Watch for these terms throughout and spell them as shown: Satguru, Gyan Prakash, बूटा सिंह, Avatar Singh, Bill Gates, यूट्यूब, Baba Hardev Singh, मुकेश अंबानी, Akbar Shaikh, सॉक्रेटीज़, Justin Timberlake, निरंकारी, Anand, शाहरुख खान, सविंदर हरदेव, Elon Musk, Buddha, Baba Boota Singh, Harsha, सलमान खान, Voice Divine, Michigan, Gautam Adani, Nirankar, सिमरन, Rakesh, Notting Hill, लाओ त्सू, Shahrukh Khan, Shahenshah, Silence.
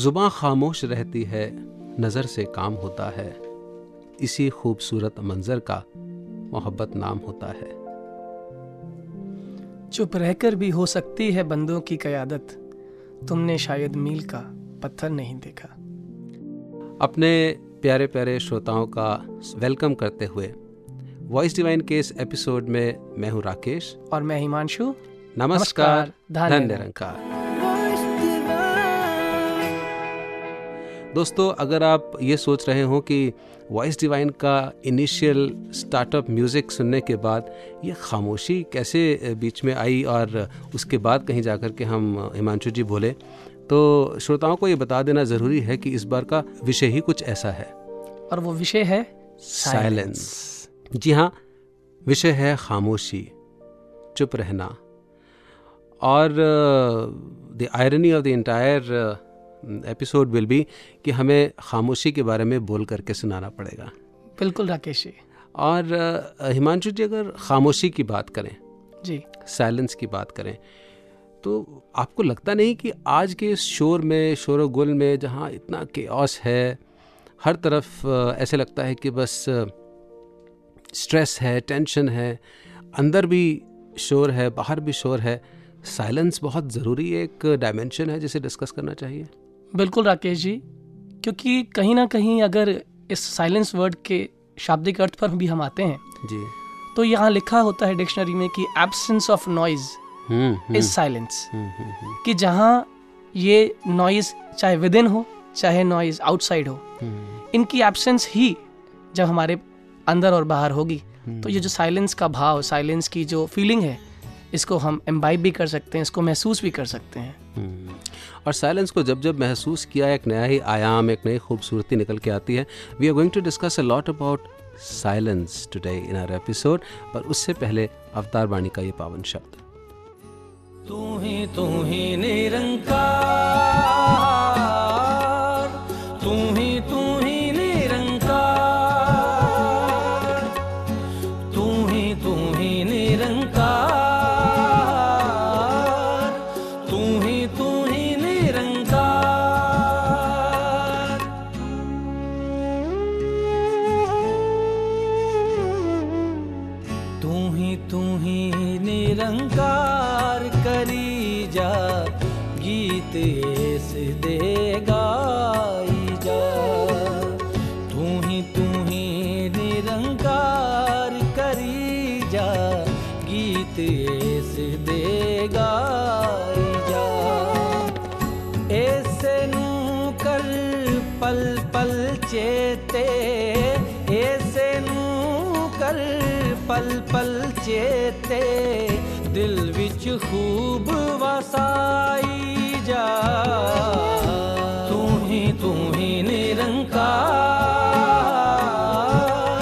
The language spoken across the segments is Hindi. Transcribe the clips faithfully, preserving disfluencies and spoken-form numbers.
जुबां खामोश रहती है, नज़र से काम होता है। इसी खूबसूरत मंजर का मोहब्बत नाम होता है। चुप रहकर भी हो सकती है बंदों की कयादत, तुमने शायद मील का पत्थर नहीं देखा। अपने प्यारे प्यारे श्रोताओं का वेलकम करते हुए वॉइस डिवाइन के इस एपिसोड में मैं हूँ राकेश और मैं हिमांशु। नमस्कार, धन निरंकार। दोस्तों, अगर आप ये सोच रहे हो कि वॉइस डिवाइन का इनिशियल स्टार्टअप म्यूज़िक सुनने के बाद ये खामोशी कैसे बीच में आई और उसके बाद कहीं जाकर के हम हिमांशु जी बोले, तो श्रोताओं को ये बता देना ज़रूरी है कि इस बार का विषय ही कुछ ऐसा है और वो विषय है साइलेंस। जी हाँ, विषय है खामोशी, चुप रहना। और the irony of the entire episode will be कि हमें खामोशी के बारे में बोल करके सुनाना पड़ेगा। बिल्कुल राकेश जी। और हिमांशु जी, अगर खामोशी की बात करें जी, साइलेंस की बात करें, तो आपको लगता नहीं कि आज के इस शोर में, शोरगुल में, जहाँ इतना केओस है, हर तरफ ऐसे लगता है कि बस स्ट्रेस है, टेंशन है, अंदर भी शोर है, बाहर भी शोर है, साइलेंस बहुत ज़रूरी एक डायमेंशन है जिसे डिस्कस करना चाहिए। बिल्कुल राकेश जी, क्योंकि कहीं ना कहीं अगर इस साइलेंस वर्ड के शाब्दिक अर्थ पर भी हम आते हैं जी, तो यहाँ लिखा होता है डिक्शनरी में कि absence of noise is silence, कि जहाँ ये नॉइज चाहे विदिन हो चाहे नॉइज आउटसाइड हो, hmm. इनकी एब्सेंस ही जब हमारे अंदर और बाहर होगी, hmm. तो ये जो साइलेंस का भाव, साइलेंस की जो फीलिंग है, इसको हम एम्बाइब भी कर सकते हैं, इसको महसूस भी कर सकते हैं। और साइलेंस को जब जब महसूस किया, एक नया ही आयाम, एक नई खूबसूरती निकल के आती है। We are going to discuss a lot about silence today in our episode, पर उससे पहले अवतार वाणी का ये पावन शब्द। तू ही तू ही निरंकार, तू ही तू ही निरंकार, तू ही तू ही निरंकार, पल पल चेते दिल विच खूब वसाई जा। तू ही तू ही निरंकार,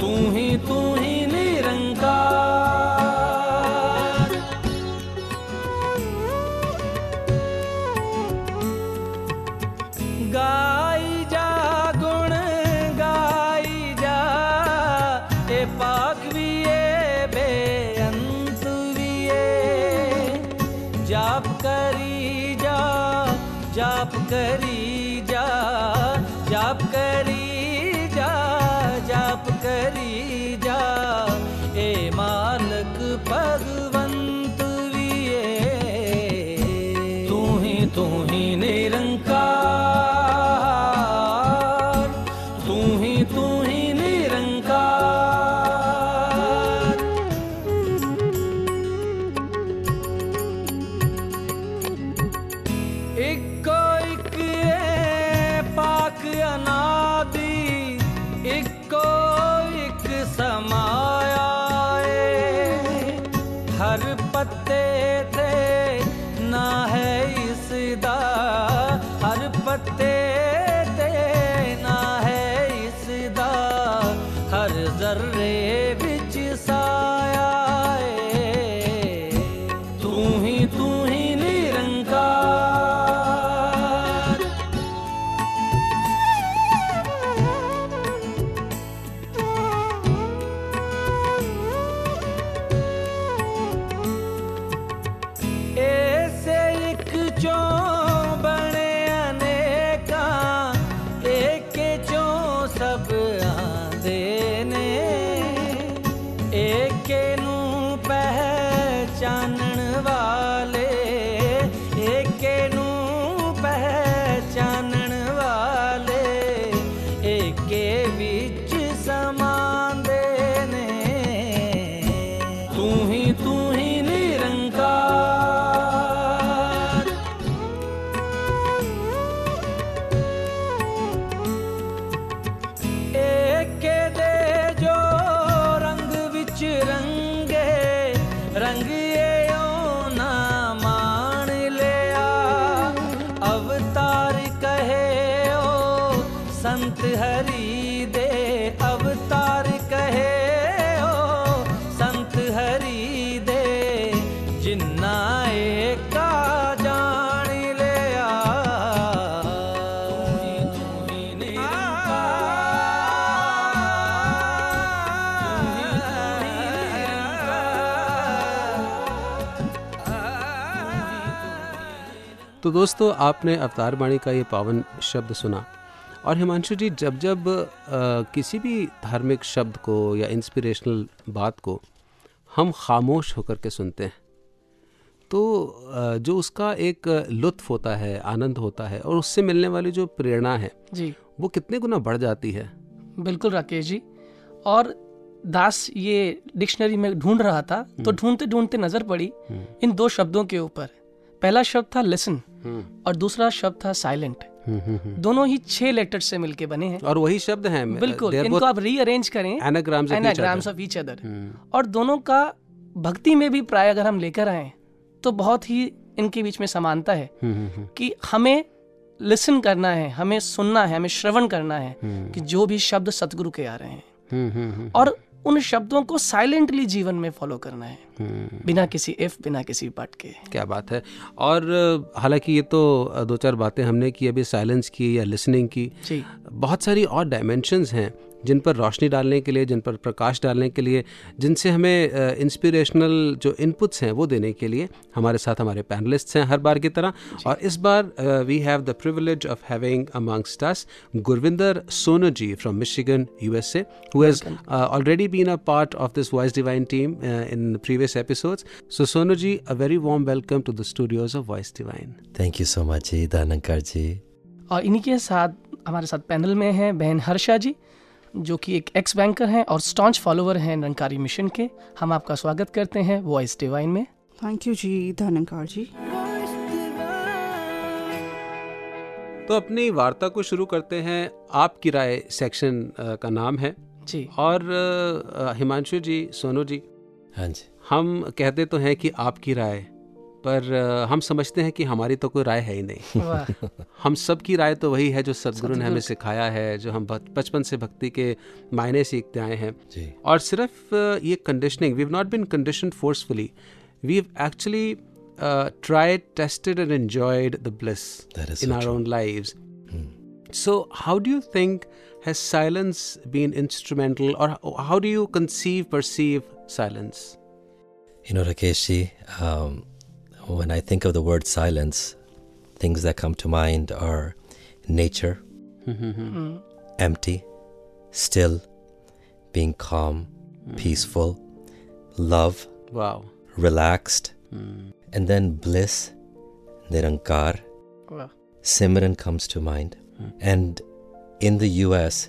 तू ही तू ही निरंकार। गाई जा गुण गाई जा, ए पाक जाप करी जा, जाप करी जा, जाप करी जा, ए मालक भगवंत विये। तू ही तू ही निरंकार, तू ही तू ही निरंकार। एक चो बने अने संत हरि दे अवतार कहे ओ संत हरि दे जिन्ना एका जान लिया तो दोस्तों आपने अवतार वाणी का ये पावन शब्द सुना। और हिमांशु जी, जब जब आ, किसी भी धार्मिक शब्द को या इंस्पिरेशनल बात को हम खामोश होकर के सुनते हैं तो आ, जो उसका एक लुत्फ होता है, आनंद होता है और उससे मिलने वाली जो प्रेरणा है जी, वो कितने गुना बढ़ जाती है। बिल्कुल राकेश जी। और दास ये डिक्शनरी में ढूंढ रहा था तो ढूंढते ढूंढते नज़र पड़ी इन दो शब्दों के ऊपर। पहला शब्द था लिसन और दूसरा शब्द था साइलेंट। दोनों ही छह लेटर्स से मिलके बने हैं और वही शब्द हैं। बिल्कुल, इनको आप रीअरेंज करें, एनाग्राम्स ऑफ ईच अदर। और दोनों का भक्ति में भी प्राय अगर हम लेकर आए तो बहुत ही इनके बीच में समानता है कि हमें लिसन करना है, हमें सुनना है, हमें श्रवण करना है कि जो भी शब्द सतगुरु के आ रहे हैं और उन शब्दों को साइलेंटली जीवन में फॉलो करना है बिना किसी एफ, बिना किसी पार्ट के। क्या बात है। और हालांकि ये तो दो चार बातें हमने की अभी साइलेंस की या लिसनिंग की, बहुत सारी और डायमेंशंस हैं जिन पर रोशनी डालने के लिए, जिन पर प्रकाश डालने के लिए, जिनसे हमें इंस्पिरेशनल जो इनपुट्स हैं वो देने के लिए हमारे साथ हमारे पैनलिस्ट्स हैं हर बार की तरह। और इस बार we have the privilege of having amongst us Gurvinder Sona ji from Michigan USA, who has already been a part of this voice divine team in previous episodes. So Sonu ji, a very warm welcome to the studios of voice divine. Thank you so much जी, दानंकार जी। और इन्हीं के साथ हमारे साथ पैनल में हैं बहन हर्षा जी, जो कि एक एक्स बैंकर हैं और स्टॉन्च फॉलोवर हैं निरंकारी मिशन के। हम आपका स्वागत करते हैं वॉइस डिवाइन में। थैंक यू जी, धनंकार जी। तो अपनी वार्ता को शुरू करते हैं। आपकी राय सेक्शन का नाम है जी। और हिमांशु जी, सोनू जी, हाँ जी, हम कहते तो हैं कि आपकी राय, पर हम समझते हैं कि हमारी तो कोई राय है ही नहीं। हम सब की राय तो वही है जो सदगुरु ने हमें सिखाया है, जो हम बचपन से भक्ति के मायने सीखते आए हैं। और सिर्फ ये conditioning, we have not been conditioned forcefully, we have actually tried, tested and enjoyed the bliss in our own lives. So how do you think has silence been instrumental, और how do you conceive, perceive silence? You know Rakesh ji, when I think of the word silence, things that come to mind are nature, mm-hmm. empty, still, being calm, mm-hmm. peaceful, love, wow, relaxed, mm. and then bliss, Nirankar, wow. Simran comes to mind. Mm. And in the U S,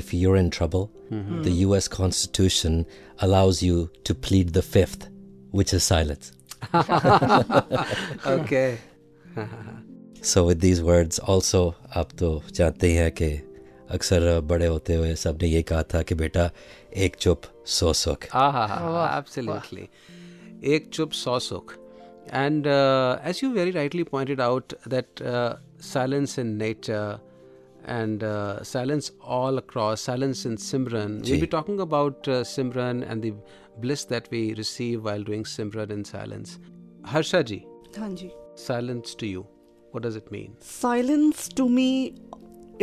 if you're in trouble, mm-hmm. the U S Constitution allows you to plead the fifth, which is silence. Okay. So with these words also, आप तो जानते हैं कि अक्सर बड़े होते हुए सबने ये कहा था कि बेटा एक चुप सौ सुख। Absolutely, एक चुप सौ सुख। And uh, as you very rightly pointed out that uh, silence in nature and uh, silence all across, silence in Simran. We'll be talking about uh, Simran and the bliss that we receive while doing Simran in silence. Harsha ji. Haan ji. Silence to you, what does it mean? Silence to me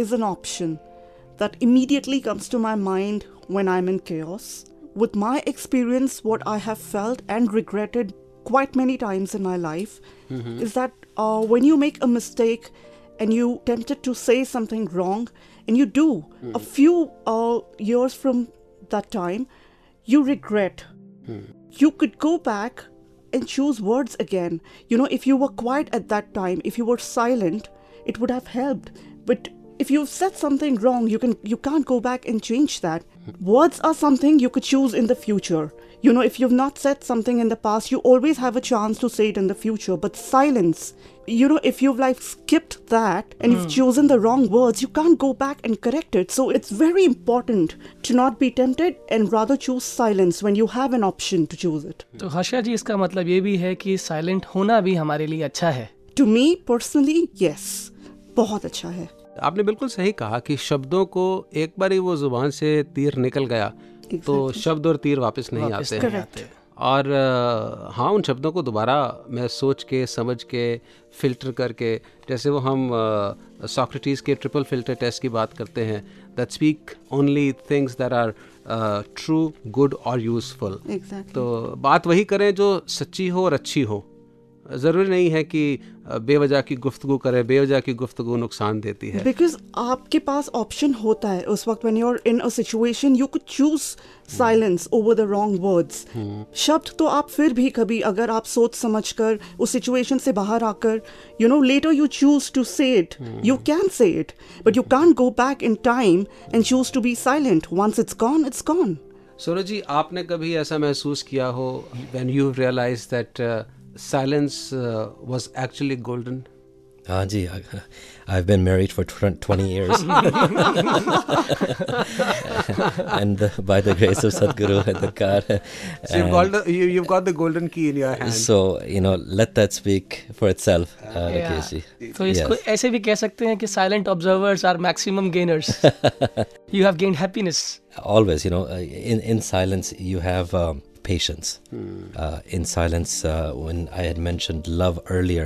is an option that immediately comes to my mind when I'm in chaos. With my experience, what I have felt and regretted quite many times in my life mm-hmm. is that uh, when you make a mistake and you tempted to say something wrong, and you do, mm. a few uh, years from that time, you regret. Mm. You could go back and choose words again. You know, if you were quiet at that time, if you were silent, it would have helped. But if you've said something wrong, you can, you can't go back and change that. Words are something you could choose in the future. You know, if you've not said something in the past, you always have a chance to say it in the future. But silence, you know, if you've like skipped that and mm. you've chosen the wrong words, you can't go back and correct it. So it's very important to not be tempted and rather choose silence when you have an option to choose it. तो हर्षा जी, इसका मतलब ये भी है कि silent होना भी हमारे लिए अच्छा है। To me personally, yes, बहुत अच्छा है। आपने बिल्कुल सही कहा कि शब्दों को एक बार ही वो जुबान से तीर निकल गया exactly. तो शब्द और तीर वापस नहीं वापस आते हैं और हाँ उन शब्दों को दोबारा मैं सोच के समझ के फ़िल्टर करके, जैसे वो हम सॉक्रेटीज़ के ट्रिपल फिल्टर टेस्ट की बात करते हैं, that speak only things that are true, good और यूजफुल. तो बात वही करें जो सच्ची हो और अच्छी हो. ज़रूरी नहीं है कि बेवजह की गुफ्तगू करें, बेवजह की गुफ्तगू नुकसान देती है. बिकॉज आपके पास ऑप्शन होता है उस वक्त, when you are in a situation you could choose silence over the wrong words. शब्द तो आप फिर भी कभी अगर आप सोच समझ कर उस सिचुएशन से बाहर आकर you know later you choose to say it, you can say it, but you can't go back in time and choose to be silent. Once it's gone it's gone. Sonu ji, आपने कभी ऐसा महसूस किया हो when you realise that silence uh, was actually golden? Ah, ji, I, I've been married for twenty years, and the, by the grace of Sadhguru and the car, so you've got the, you, you've got the golden key in your hand. So you know, let that speak for itself, uh, uh, yeah. Rakesh ji. So इसको ऐसे भी कह सकते हैं कि silent observers are maximum gainers. You have gained happiness. Always, you know, in in silence you have. Um, Patience. Hmm. Uh, in silence, uh, when I had mentioned love earlier,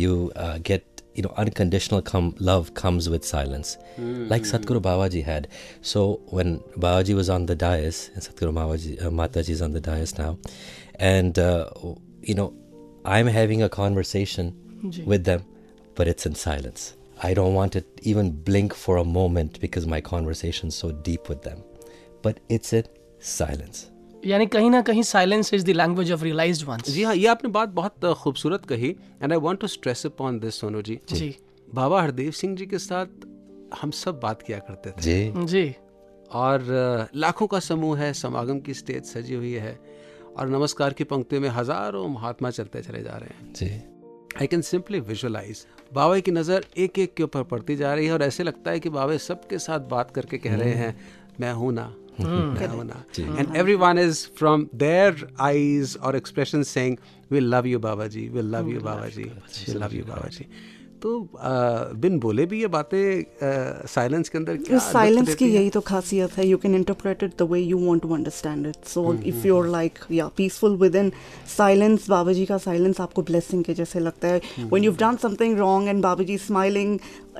you uh, get, you know, unconditional com- love comes with silence. Hmm. Like Satguru Babaji had. So when Babaji was on the dais, and Satguru Babaji, uh, Mataji is on the dais now, and, uh, you know, I'm having a conversation mm-hmm. with them, but it's in silence. I don't want to even blink for a moment because my conversation is so deep with them. But it's in silence. यानी कहीं ना कहीं silence is the language of realised ones. जी हाँ, ये आपने बात बहुत खूबसूरत कही and I want to stress upon this. Sonu ji जी बाबा हरदेव सिंह जी के साथ हम सब बात किया करते थे जी जी और लाखों का समूह है, समागम की स्टेज सजी हुई है और नमस्कार की पंक्ति में हजारों महात्मा चलते चले जा रहे हैं जी. I can simply visualise Baba की नज़र एक एक के ऊपर पड़ती जा रही है और ऐसे लगता है कि बाबा सबके साथ बात करके कह रहे हैं मैं हूँ ना. Mm-hmm. And everyone is from their eyes or expressions saying, we love you Babaji, we love you Babaji, we love you Babaji. तो बिन बोले भी ये बातें साइलेंस के अंदर क्या. साइलेंस की यही तो खासियत है, you can interpret it the way you want to understand it. So if you are like yeah peaceful within silence, Baba ji का साइलेंस आपको ब्लेसिंग के जैसे लगता है. When you have done something wrong and Baba ji smiling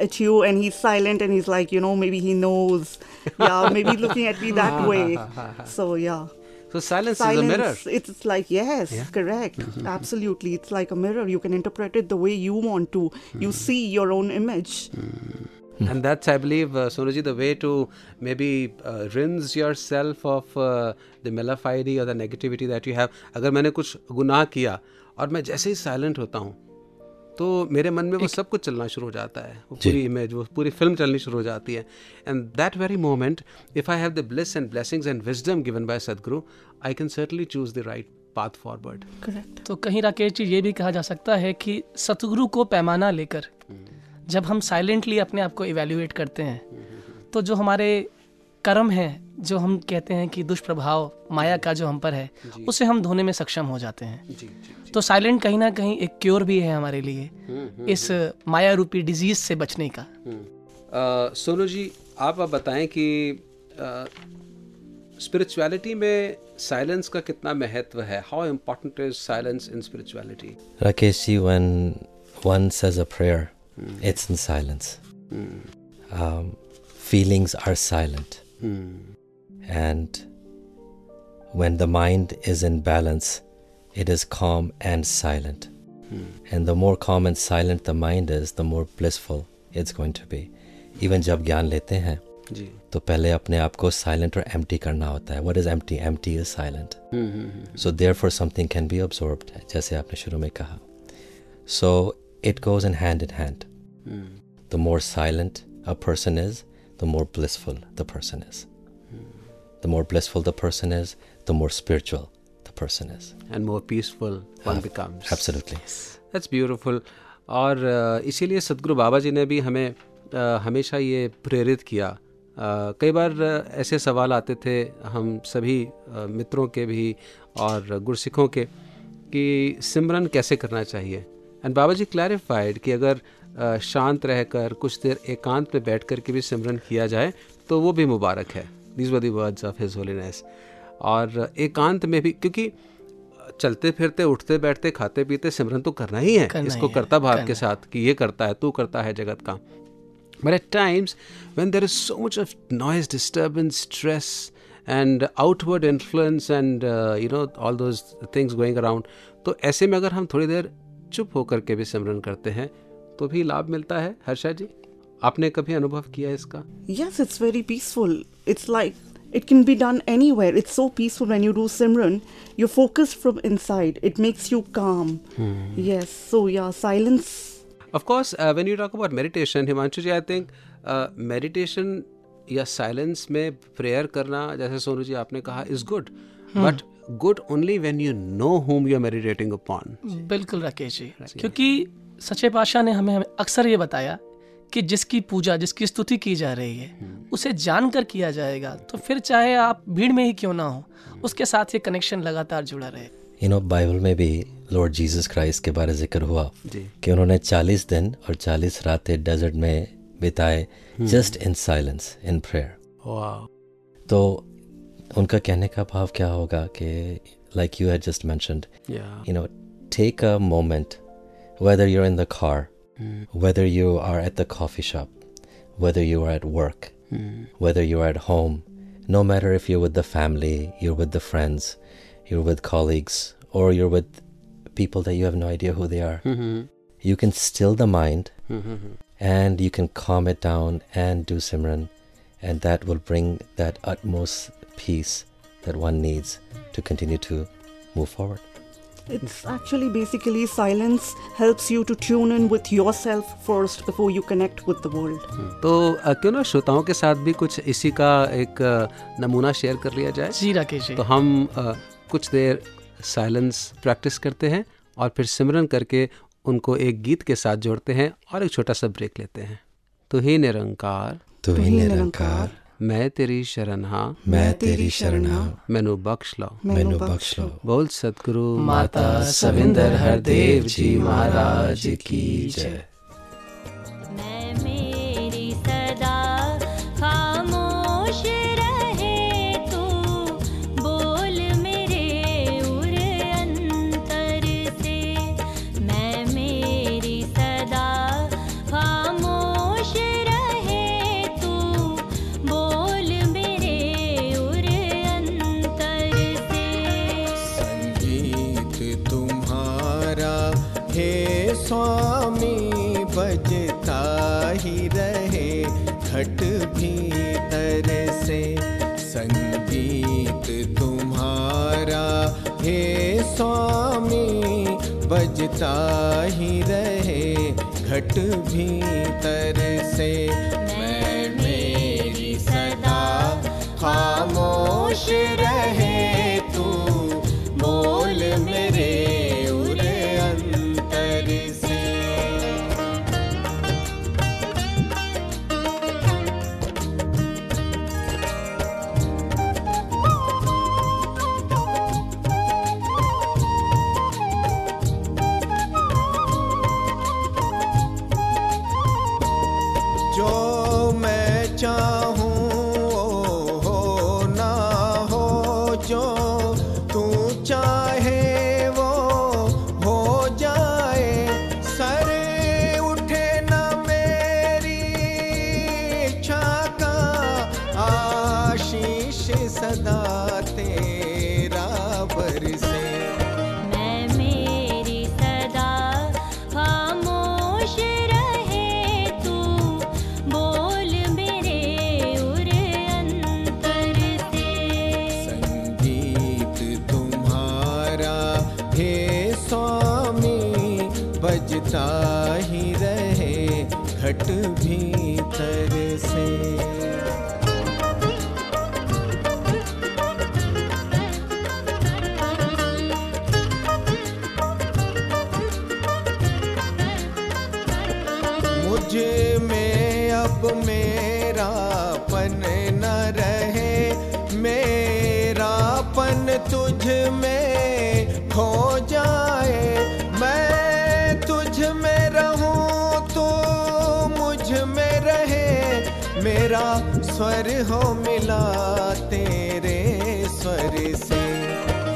at you and he's silent and he's like, you know, maybe he knows, yeah, maybe looking at me that way. So yeah, so silence, silence is a mirror. It's like, yes, yeah. Correct. Mm-hmm. Absolutely, it's like a mirror. You can interpret it the way you want to. Mm-hmm. You see your own image. Mm-hmm. And that's, I believe, uh, Sonuji, the way to maybe uh, rinse yourself of uh, the malafide or the negativity that you have. अगर मैंने कुछ गुनाह किया और मैं जैसे ही silent होता हूँ तो मेरे मन में वो सब कुछ चलना शुरू हो जाता है, वो पूरी इमेज, वो पूरी फिल्म चलनी शुरू हो जाती है. And that very moment if I have the bliss and blessings and wisdom given by Sadguru, I can certainly choose the right path forward. Correct. तो कहीं राकेश जी ये भी कहा जा सकता है कि सद्गुरु को पैमाना लेकर जब हम साइलेंटली अपने आप को इवेल्युएट करते हैं तो जो हमारे कर्म हैं, जो हम कहते हैं कि दुष्प्रभाव माया का जो हम पर है, उसे हम धोने में सक्षम हो जाते हैं. जी, जी, तो साइलेंट कहीं ना कहीं एक क्योर भी है हमारे लिए इस माया रूपी डिजीज से बचने का. आ, सोनू जी, आप आप बताएं कि स्पिरिचुअलिटी में साइलेंस का कितना महत्व है. How important is silence in spirituality? Rakesh ji, when one says a prayer it's in silence, feelings are silent. Hmm. And when the mind is in balance, it is calm and silent. Hmm. And the more calm and silent the mind is, the more blissful it's going to be. Even जब ज्ञान लेते हैं तो पहले अपने आप को silent और empty करना होता है. What is empty? Empty is silent. Mm-hmm. So therefore something can be absorbed, जैसे आपने शुरू में कहा. So it goes in hand in hand. Hmm. The more silent a person is, the more blissful the person is. Hmm. The more blissful the person is, the more spiritual the person is. And more peaceful one uh, becomes. Absolutely. Yes. That's beautiful. और uh, इसीलिए सद्गुरु बाबा जी ने भी हमें uh, हमेशा ये प्रेरित किया. uh, कई बार uh, ऐसे सवाल आते थे हम सभी uh, मित्रों के भी और गुरसिखों के कि सिमरन कैसे करना चाहिए. एंड बाबा जी क्लैरिफाइड कि अगर शांत रहकर कुछ देर एकांत में बैठ कर के भी सिमरन किया जाए तो वो भी मुबारक है. These were the words of his holiness. और एकांत में भी, क्योंकि चलते फिरते उठते बैठते खाते पीते सिमरन तो करना ही है, करना इसको ही करता है, भाव करना के साथ कि ये करता है, तू करता है जगत का. But at times when there is so much of noise, disturbance, stress and outward influence and you know all those things going around, तो ऐसे में अगर हम थोड़ी देर चुप होकर के भी सिमरन करते हैं तो भी लाभ मिलता है. हर्षा जी, आपने कभी अनुभव किया है इसका? Yes, it's very peaceful. It's like it can be done anywhere. It's so peaceful when you do Simran. You're focused from inside. It makes you calm. Hmm. Yes. So yeah, silence. Of course, uh, when you talk about meditation, Himanshu ji, I think uh, meditation या silence में prayer करना, जैसे सोनू जी आपने कहा, is good. Hmm. But good only when you know whom you are meditating upon. बिल्कुल राकेश जी, क्योंकि सच्चे बादशाह ने हमें अक्सर ये बताया कि जिसकी पूजा, जिसकी स्तुति की जा रही है उसे जानकर किया जाएगा, तो फिर चाहे आप भीड़ में ही क्यों ना हो, उसके साथ ये कनेक्शन लगातार जुड़ा रहे. यू नो, बाइबल में भी लॉर्ड जीसस क्राइस्ट के बारे जिक्र हुआ कि उन्होंने चालीस दिन और चालीस रातें डेजर्ट में बिताए, just in silence, in prayer. तो उनका कहने का भाव क्या होगा कि like you had just mentioned, you know, take a moment, whether you are in the car, whether you are at the coffee shop, whether you are at work, mm. whether you are at home, no matter if you're with the family, you're with the friends, you're with colleagues, or you're with people that you have no idea who they are, mm-hmm. you can still the mind, mm-hmm. and you can calm it down and do Simran, and that will bring that utmost peace that one needs to continue to move forward. It's actually basically silence helps you to tune in with yourself first before you connect with the world. तो क्यों ना श्रोताओं के साथ भी कुछ इसी का एक नमूना शेयर कर लिया जाए. जी राकेश जी, तो हम कुछ देर साइलेंस प्रैक्टिस करते हैं और फिर सिमरन करके उनको एक गीत के साथ जोड़ते हैं और एक छोटा सा ब्रेक लेते हैं. तू ही निरंकार, तू ही निरंकार, मैं तेरी शरण हां, मैं तेरी शरण हां, मैनू बख्श लो, मैनू बख्श लो. बोल सतगुरु माता सविंदर हरदेव जी महाराज की जय. बजता ही रहे घट भीतर से, मैं मेरी सदा खामोश रहे तू बोल मेरे उरे अंतर से. खो जाए मैं तुझ में रहूं तो मेरा स्वर हो मिला तेरे स्वर से,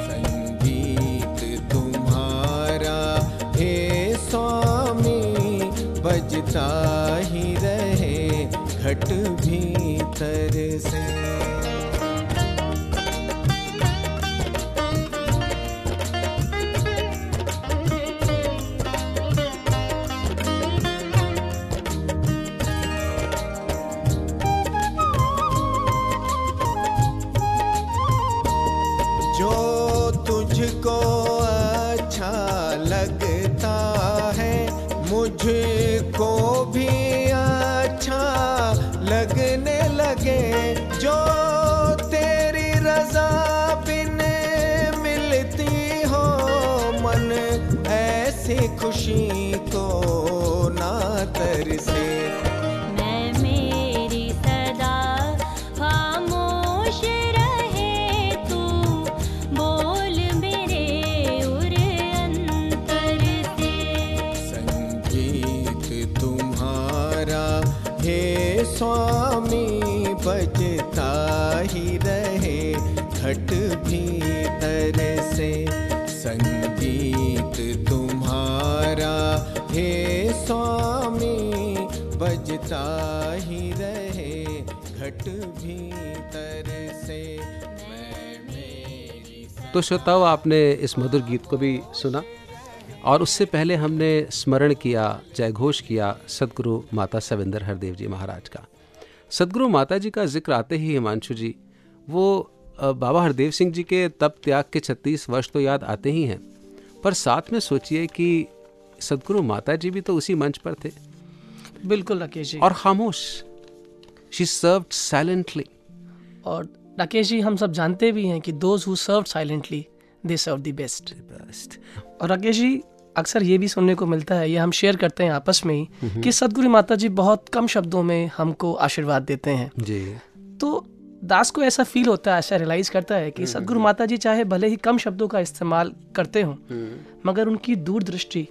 संगीत तुम्हारा हे स्वामी बजता ही रहे घट भीतर से। मुझको भी अच्छा लगने लगे जो तेरी रजा बिन मिलती हो, मन ऐसी खुशी को ना तरसे। मैं मेरी सदा खामोश रहे तू बोल मेरे उर अंतर से, हे स्वामी बजता ही रहे घट भीतर से। संगीत तुम्हारा हे स्वामी बजता ही रहे घट भीतर से। तो श्रोताओं, आपने इस मधुर गीत को भी सुना और उससे पहले हमने स्मरण किया, जयघोष किया सदगुरु माता सविंदर हरदेव जी महाराज का। सदगुरु माता जी का जिक्र आते ही हिमांशु जी, वो बाबा हरदेव सिंह जी के तप त्याग के छत्तीस वर्ष तो याद आते ही हैं, पर साथ में सोचिए कि सदगुरु माता जी भी तो उसी मंच पर थे। बिल्कुल राकेश जी, और खामोश, शी सर्व्ड साइलेंटली। और राकेश जी, हम सब जानते भी हैं कि those who served silently they serve the best. और राकेश जी, अक्सर ये भी सुनने को मिलता है, ये हम शेयर करते हैं आपस में ही, कि सदगुरु माता जी बहुत कम शब्दों में हमको आशीर्वाद देते हैं जी। तो दास को ऐसा फील होता है, ऐसा रियलाइज करता है कि सदगुरु माता जी चाहे भले ही कम शब्दों का इस्तेमाल करते हों, मगर उनकी दूरदृष्टि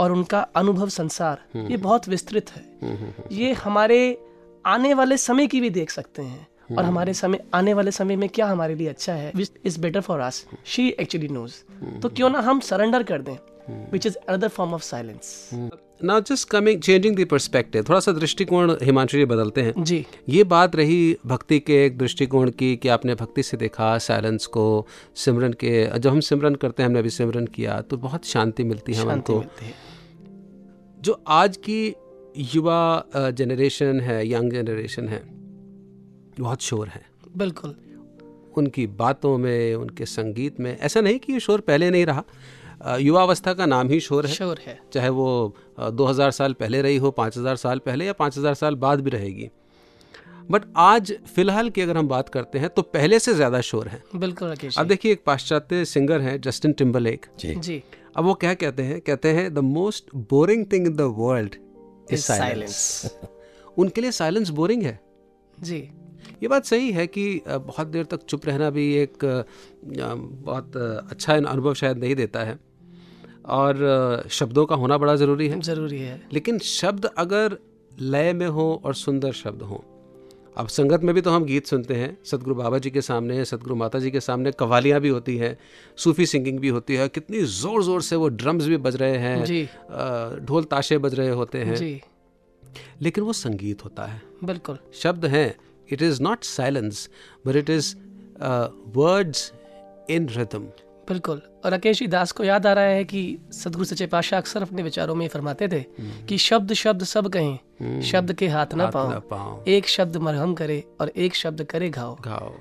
और उनका अनुभव संसार ये बहुत विस्तृत है। ये हमारे आने वाले समय की भी देख सकते हैं और हमारे समय आने वाले समय में क्या हमारे लिए अच्छा है, which is better for us she actually knows. तो क्यों ना हम सरेंडर कर दें, which is another form of silence. Now just coming changing the perspective, थोड़ा सा दृष्टिकोण हिमांशु जी बदलते हैं जी। ये बात रही भक्ति के एक दृष्टिकोण की कि आपने भक्ति से देखा साइलेंस को, सिमरन के, जब हम सिमरन करते हैं, हमने अभी सिमरन किया तो बहुत शांति मिलती है हमको। जो आज की युवा जनरेशन है, यंग जनरेशन है, बहुत शोर है। बिल्कुल, उनकी बातों में, उनके संगीत में, ऐसा नहीं कि ये शोर पहले नहीं रहा, युवा अवस्था का नाम ही शोर है, शोर है। चाहे वो दो हज़ार साल पहले रही हो, पाँच हज़ार साल पहले या पाँच हज़ार साल बाद भी रहेगी, बट आज फिलहाल की अगर हम बात करते हैं तो पहले से ज़्यादा शोर है। बिल्कुल राकेश, अब देखिए एक पाश्चात्य सिंगर हैं जस्टिन टिम्बरलेक जी। जी, अब वो क्या कहते हैं, कहते हैं the most boring thing in the world is silence. उनके लिए साइलेंस बोरिंग है जी। ये बात सही है कि बहुत देर तक चुप रहना भी एक बहुत अच्छा अनुभव शायद नहीं देता है, और शब्दों का होना बड़ा ज़रूरी है। ज़रूरी है, लेकिन शब्द अगर लय में हो और सुंदर शब्द हो। अब संगत में भी तो हम गीत सुनते हैं, सतगुरु बाबा जी के सामने, सतगुरु माता जी के सामने कव्वालियाँ भी होती हैं, सूफ़ी सिंगिंग भी होती है, कितनी ज़ोर ज़ोर से वो ड्रम्स भी बज रहे हैं, ढोल ताशे बज रहे होते हैं, लेकिन वो संगीत होता है। बिल्कुल, शब्द हैं। It is not silence, but it is uh, words in rhythm. बिल्कुल। और राकेश जी, दास को याद आ रहा है कि सदगुरु सच्चे पातशाह अक्सर अपने विचारों में फरमाते थे hmm. कि शब्द शब्द सब कहें, hmm. शब्द के हाथ ना पाओ, एक शब्द मरहम करे और एक शब्द करे घाव। घाव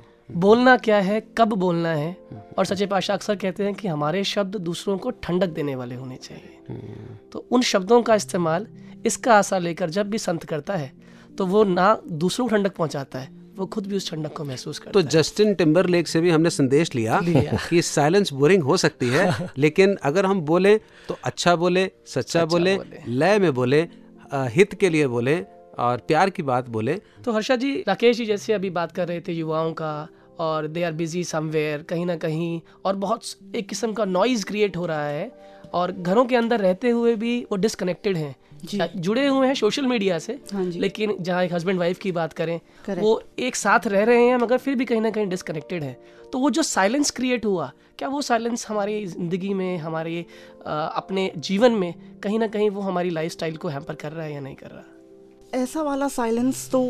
बोलना क्या है, कब बोलना है। और सच्चे पातशाह अक्सर कहते हैं कि हमारे शब्द दूसरों को ठंडक देने वाले होने चाहिए। तो उन शब्दों का इस्तेमाल इसका आशा लेकर जब भी संत करता है तो वो ना दूसरों को ठंडक पहुंचाता है, वो खुद भी उस ठंडक को महसूस करता है। तो जस्टिन टिम्बरलेक से भी हमने संदेश लिया, लिया। कि साइलेंस बोरिंग हो सकती है, लेकिन अगर हम बोलें तो अच्छा बोलें, सच्चा बोलें, लय में बोलें, हित के लिए बोलें और प्यार की बात बोलें। तो हर्षा जी, राकेश जी जैसे अभी बात कर रहे थे युवाओं का, और दे आर बिजी समवेयर, कहीं ना कहीं, और बहुत एक किस्म का नॉइज़ क्रिएट हो रहा है और घरों के अंदर रहते हुए भी वो डिस्कनेक्टेड हैं, जुड़े हुए हैं सोशल मीडिया से, हाँ लेकिन जहाँ एक हस्बैंड वाइफ की बात करें वो एक साथ रह रहे हैं मगर फिर भी कहीं ना कहीं डिस्कनेक्टेड है। तो वो जो साइलेंस क्रिएट हुआ, क्या वो साइलेंस हमारी ज़िंदगी में, हमारे अपने जीवन में कहीं ना कहीं वो हमारी लाइफस्टाइल को हैम्पर कर रहा है या नहीं कर रहा? ऐसा वाला साइलेंस तो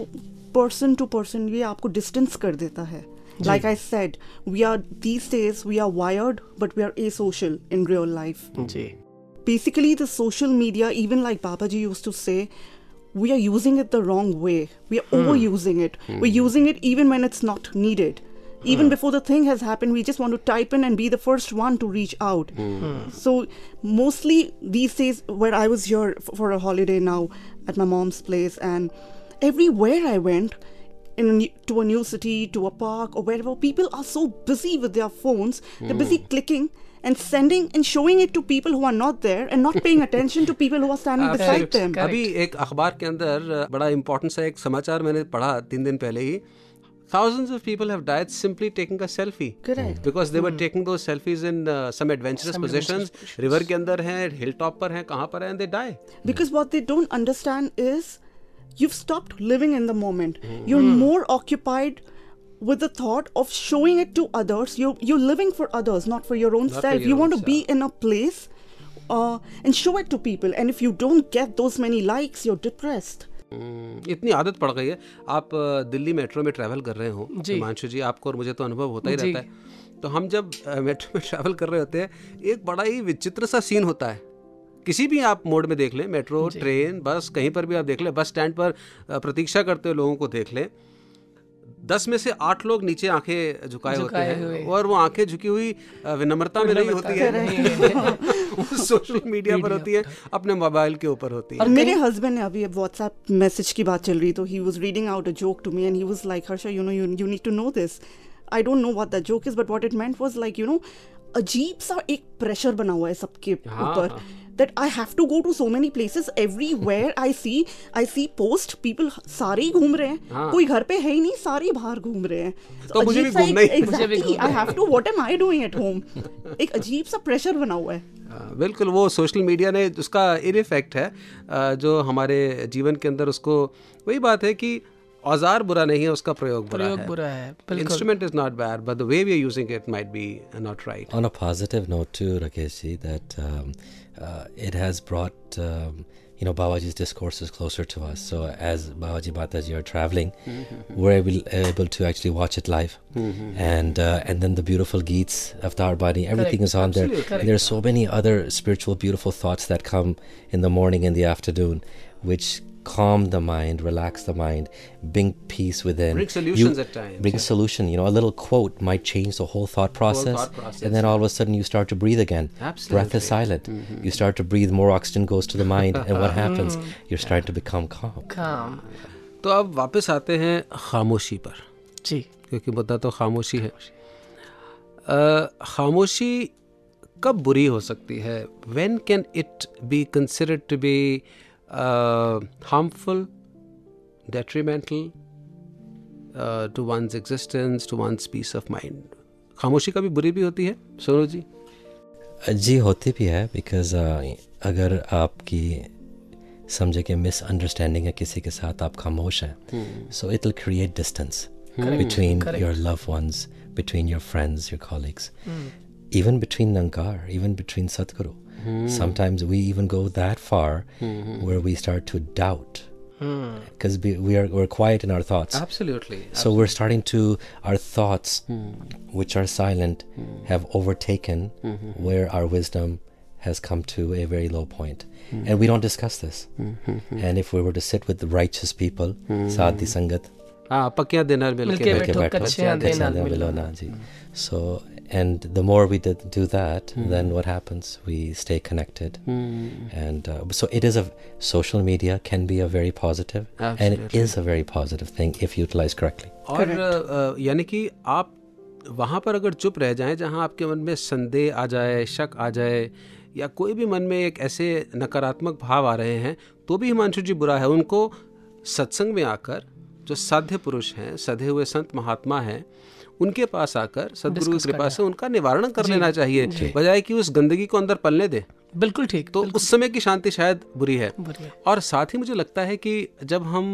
पर्सन टू पर्सन ये आपको डिस्टेंस कर देता है। Like I said, we are these days we are wired, but we are asocial in real life. Ji. Basically, the social media, even like Babaji used to say, we are using it the wrong way. We are mm. overusing it. Mm. We're using it even when it's not needed. Even mm. before the thing has happened, we just want to type in and be the first one to reach out. Mm. So mostly these days, where I was here for a holiday now at my mom's place, and everywhere I went. In a new, to a new city, to a park or wherever, people are so busy with their phones. They're mm. busy clicking and sending and showing it to people who are not there and not paying attention to people who are standing beside them. अभी एक अखबार के अंदर बड़ा इम्पोर्टेंट सा एक समाचार मैंने पढ़ा तीन दिन पहले ही. Thousands of people have died simply taking a selfie. Correct. Because they were mm. taking those selfies in uh, some adventurous some positions. Adventurous. River के अंदर हैं, hilltop पर हैं, कहाँ पर हैं, and they die. Because what they don't understand is. You've stopped living in the moment. Mm. You're more occupied with the thought of showing it to others. You're, you're living for others, not for your own not self. Your you own want to self. be in a place uh, and show it to people. And if you don't get those many likes, you're depressed. इतनी आदत पड़ गई है. आप दिल्ली मेट्रो में ट्रैवल कर रहे हो हिमांशु जी, आपको और मुझे तो अनुभव होता ही रहता है. तो हम जब मेट्रो में ट्रैवल कर रहे होते हैं, एक बड़ा ही विचित्र सा सीन होता है. किसी भी आप मोड में देख लें, मेट्रो, ट्रेन, बस, कहीं पर भी आप देख लें, बस स्टैंड पर प्रतीक्षा करते हुए लोगों को देख लें, दस में से आठ लोग नीचे आंखें झुकाए होते हैं और वो आंखें झुकी हुई विनम्रता में नहीं होती है, वो सोशल मीडिया पर होती है, अपने मोबाइल के ऊपर होती है. और मेरे हस्बैंड ने अभी व्हाट्सएप मैसेज की बात चल रही तो he was reading out a joke to me and he was like Harsha you know you need to know this. I don't know what that joke is but what it meant was like you know अजीब सा एक प्रेशर बना हुआ है सबके ऊपर that I have to go to so many places everywhere I see I see post people सारे ही घूम रहे हैं. हाँ. कोई घर पे है ही नहीं, सारे बाहर घूम रहे हैं. so तो मुझे भी घूमना ही exactly, I have to what am I doing at home. एक अजीब सा प्रेशर बना हुआ है. बिल्कुल वो सोशल मीडिया ने उसका इन इफेक्ट है जो हमारे जीवन के अंदर. उसको वही बात है कि औजार बुरा नहीं है, उसका प्रयोग बुरा है. बुरा है. Instrument is not bad, but the way we are using it might be not right. On a positive note too, Rakesh ji, that um, uh, it has brought um, you know Babaji's discourses closer to us. So as Babaji Mataji are traveling, mm-hmm. we're able, able to actually watch it live, mm-hmm. and uh, and then the beautiful Geets of Dharbani, everything correct. is on Absolutely. there. Correct. And there are so many other spiritual, beautiful thoughts that come in the morning and the afternoon, which. Calm the mind, relax the mind, bring peace within. Bring solutions you, at times. Bring a yeah. solution. You know, a little quote might change the whole thought process. Whole thought process and then all of a sudden you start to breathe again. Absolutely. Breath is silent. Mm-hmm. You start to breathe, more oxygen goes to the mind. And what happens? You're starting to become calm. Calm. तो अब वापस आते हैं खामोशी पर जी, क्योंकि मुद्दा तो खामोशी है. खामोशी कब बुरी हो सकती है? When can it be considered to be Uh, harmful, detrimental uh, to one's existence, to one's peace of mind. खामोशी कभी बुरी भी होती है सोनू जी? जी होती भी है, because uh, अगर आपकी समझे कि मिसअंडरस्टैंडिंग है किसी के साथ, आप खामोश हैं, so it'll create distance hmm. between Correct. your loved ones, between your friends, your colleagues, hmm. even between Nirankar, even between Satguru. Mm. Sometimes we even go that far mm-hmm. where we start to doubt because mm. we are we're quiet in our thoughts. Absolutely. So Absolutely. we're starting to our thoughts, mm. which are silent, mm. have overtaken mm-hmm. where our wisdom has come to a very low point, mm-hmm. and we don't discuss this. Mm-hmm. And if we were to sit with the righteous people, mm-hmm. Sadhi Sangat. Ah, pakya dinar milke baitho, kachya dinar milona ji. So. And the more we did, do that, mm. then what happens? We stay connected. Mm. And uh, so it is a, social media can be a very positive, Absolutely. and it is a very positive thing if utilized correctly. और uh, यानी कि आप वहाँ पर अगर चुप रह जाएं जहाँ आपके मन में संदेह आ जाए, शक आ जाए, या कोई भी मन में एक ऐसे नकारात्मक भाव आ रहे हैं, तो भी हिमांशु जी बुरा है. उनको सत्संग में आकर जो साध्य पुरुष हैं, सधे हुए संत महात्मा हैं, उनके पास आकर सद्गुरु की कृपा से उनका निवारण कर लेना चाहिए, बजाय कि उस गंदगी को अंदर पलने दे। बिल्कुल ठीक। तो उस समय की शांति शायद बुरी है। और साथ ही मुझे लगता है कि जब हम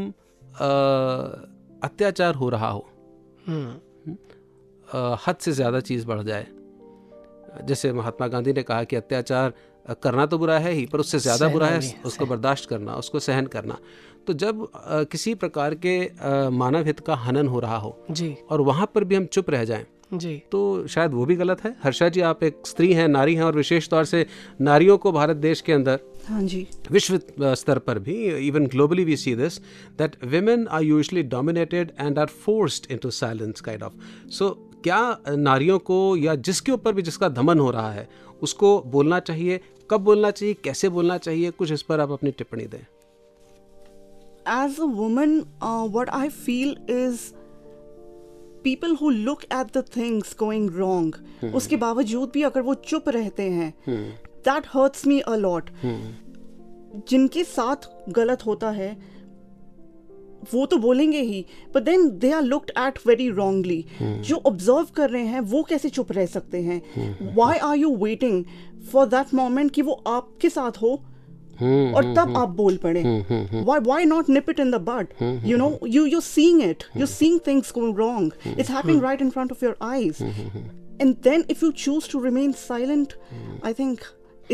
अत्याचार हो रहा हो, हद से ज़्यादा चीज़ बढ़ जाए, जैसे महात्मा गांधी ने कहा कि अत्याचार करना तो बुरा है ही, पर उससे ज़्यादा बुरा है उसको बर्दाश्त करना, उसको सहन करना। तो जब आ, किसी प्रकार के मानव हित का हनन हो रहा हो जी, और वहाँ पर भी हम चुप रह जाएं जी, तो शायद वो भी गलत है। हर्षा जी, आप एक स्त्री हैं, नारी हैं, और विशेष तौर से नारियों को भारत देश के अंदर, हाँ जी, विश्व स्तर पर भी, even globally we see this that women are usually dominated and are forced into silence kind of. So क्या नारियों को या जिसके ऊपर भी जिसका दमन हो रहा है उसको बोलना चाहिए, कब बोलना चाहिए, कैसे बोलना चाहिए, कुछ इस पर आप अपनी टिप्पणी दें। As a woman, uh, what I feel is people who look at the things going wrong, mm-hmm. उसके बावजूद भी अगर वो चुप रहते हैं, mm-hmm. that hurts me a lot. Mm-hmm. जिनके साथ गलत होता है वो तो बोलेंगे ही, but then they are looked at very wrongly. Mm-hmm. जो observe कर रहे हैं वो कैसे चुप रह सकते हैं? Mm-hmm. Why are you waiting for that moment कि वो आपके साथ हो और तब आप बोल पड़े? Why why not nip it in the bud? You know, you you're seeing it. You're seeing things go wrong. It's happening right in front of your eyes. And then if you choose to remain silent, I think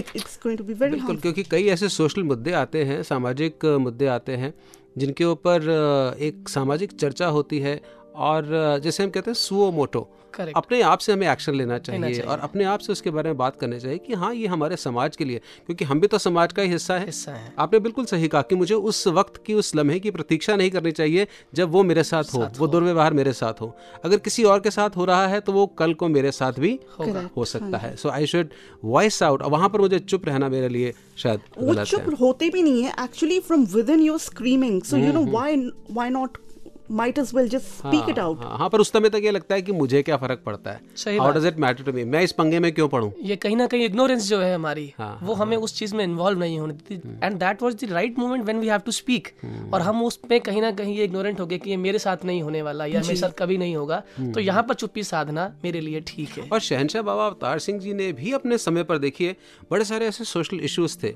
it it's going to be very harmful. बिल्कुल, क्योंकि कई ऐसे सोशल मुद्दे आते हैं, सामाजिक मुद्दे आते हैं, जिनके ऊपर एक सामाजिक चर्चा होती है, और जैसे हम कहते हैं सुओ मोटो, Correct. अपने आप से हमें एक्शन लेना चाहिए, चाहिए और अपने आप से उसके बारे में बात करनी चाहिए कि हाँ, ये हमारे समाज के लिए, क्योंकि हम भी तो समाज का ही हिस्सा है, हिस्सा है। आपने बिल्कुल सही कहा कि मुझे उस वक्त की, उस लम्हे की प्रतीक्षा नहीं करनी चाहिए जब वो मेरे साथ, साथ हो, वो दुर्व्यवहार मेरे साथ हो। अगर किसी और के साथ हो रहा है तो वो कल को मेरे साथ भी हो सकता है। So I should voice out. वहाँ पर मुझे चुप रहना मेरे लिए शायद वो चुप होते भी नहीं है actually, from within your screaming, so you know why why not might as well just speak हाँ, it out. हाँ, हाँ, पर उस समय तक ये लगता है कि मुझे क्या फर्क पड़ता है, how does it matter to me, मैं इस पंगे में क्यों पढ़ूं। ये कहीं ना कहीं इग्नोरेंस जो है हमारी, हाँ, वो हाँ, हमें हाँ, उस चीज में इन्वॉल्व नहीं होने देती, and that was the right moment when we have to speak. और हम उस पे कहीं ना कहीं ये इग्नोरेंट हो गए कि ये मेरे साथ नहीं होने वाला या मेरे साथ कभी नहीं होगा, तो यहाँ पर चुप्पी साधना मेरे लिए ठीक है। और शहनशाह बाबा अवतार सिंह जी ने भी अपने समय पर, देखिए, बड़े सारे ऐसे सोशल इश्यूज थे,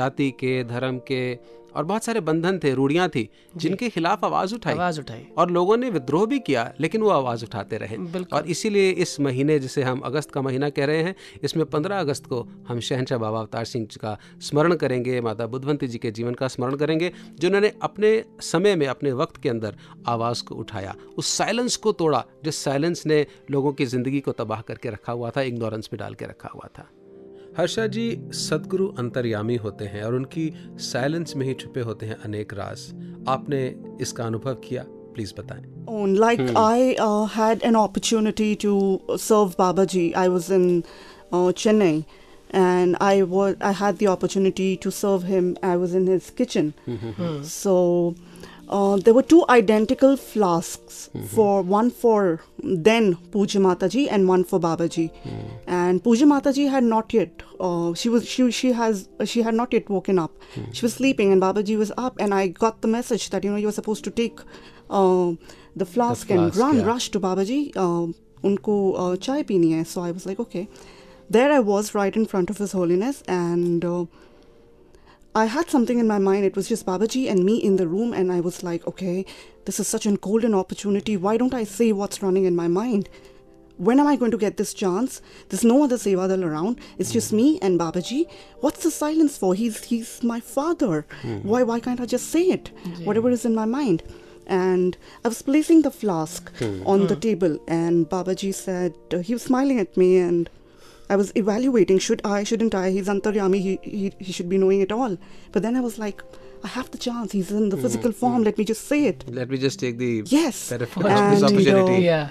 जाति के, धर्म के, और बहुत सारे बंधन थे, रूढ़ियां थी, जिनके खिलाफ आवाज उठाई आवाज उठाई और लोगों ने विद्रोह भी किया, लेकिन वो आवाज उठाते रहे। और इसीलिए इस महीने, जिसे हम अगस्त का महीना कह रहे हैं, इसमें पंद्रह अगस्त को हम शहनशाह बाबा अवतार सिंह जी का स्मरण करेंगे, माता बुधवंती जी के जीवन का स्मरण करेंगे, जिन्होंने अपने समय में, अपने वक्त के अंदर आवाज को उठाया, उस साइलेंस को तोड़ा जिस साइलेंस ने लोगों की जिंदगी को तबाह करके रखा हुआ था, इग्नोरेंस में डाल के रखा हुआ था। हर्षा जी, सद्गुरु अंतर्यामी होते हैं और उनकी साइलेंस में ही छुपे होते हैं अनेक राज। आपने इसका अनुभव किया, प्लीज बताएं। Oh, like hmm. I uh, had an opportunity to serve Babaji. I was in uh, Chennai and I was I had the opportunity to serve him. I was in his kitchen. Hmm. So uh, there were two identical flasks, hmm. for one for then Pooja Mataji and one for Babaji. Hmm. And Pooja Mataji had not yet uh, she was she she has she had not yet woken up. Mm-hmm. She was sleeping and Babaji was up, and I got the message that, you know, you were supposed to take uh, the flask the and flask, run yeah. rush to Babaji. Uh, unko uh, chai peeni hai. So I was like, okay. There I was right in front of His Holiness, and uh, I had something in my mind. It was just Babaji and me in the room, and I was like, okay, this is such a golden opportunity. Why don't I say what's running in my mind? When am I going to get this chance? There's no other sevadal around. It's mm. just me and Babaji. What's the silence for? He's he's my father. Mm. Why why can't I just say it? Yeah. Whatever is in my mind. And I was placing the flask mm. on mm. the table, and Babaji said, uh, he was smiling at me, and I was evaluating, should I, shouldn't I? He's antaryami. He he he should be knowing it all. But then I was like, I have the chance. He's in the mm. physical form. Mm. Let me just say it. Let me just take the yes. metaphor of this opportunity. You know, yeah.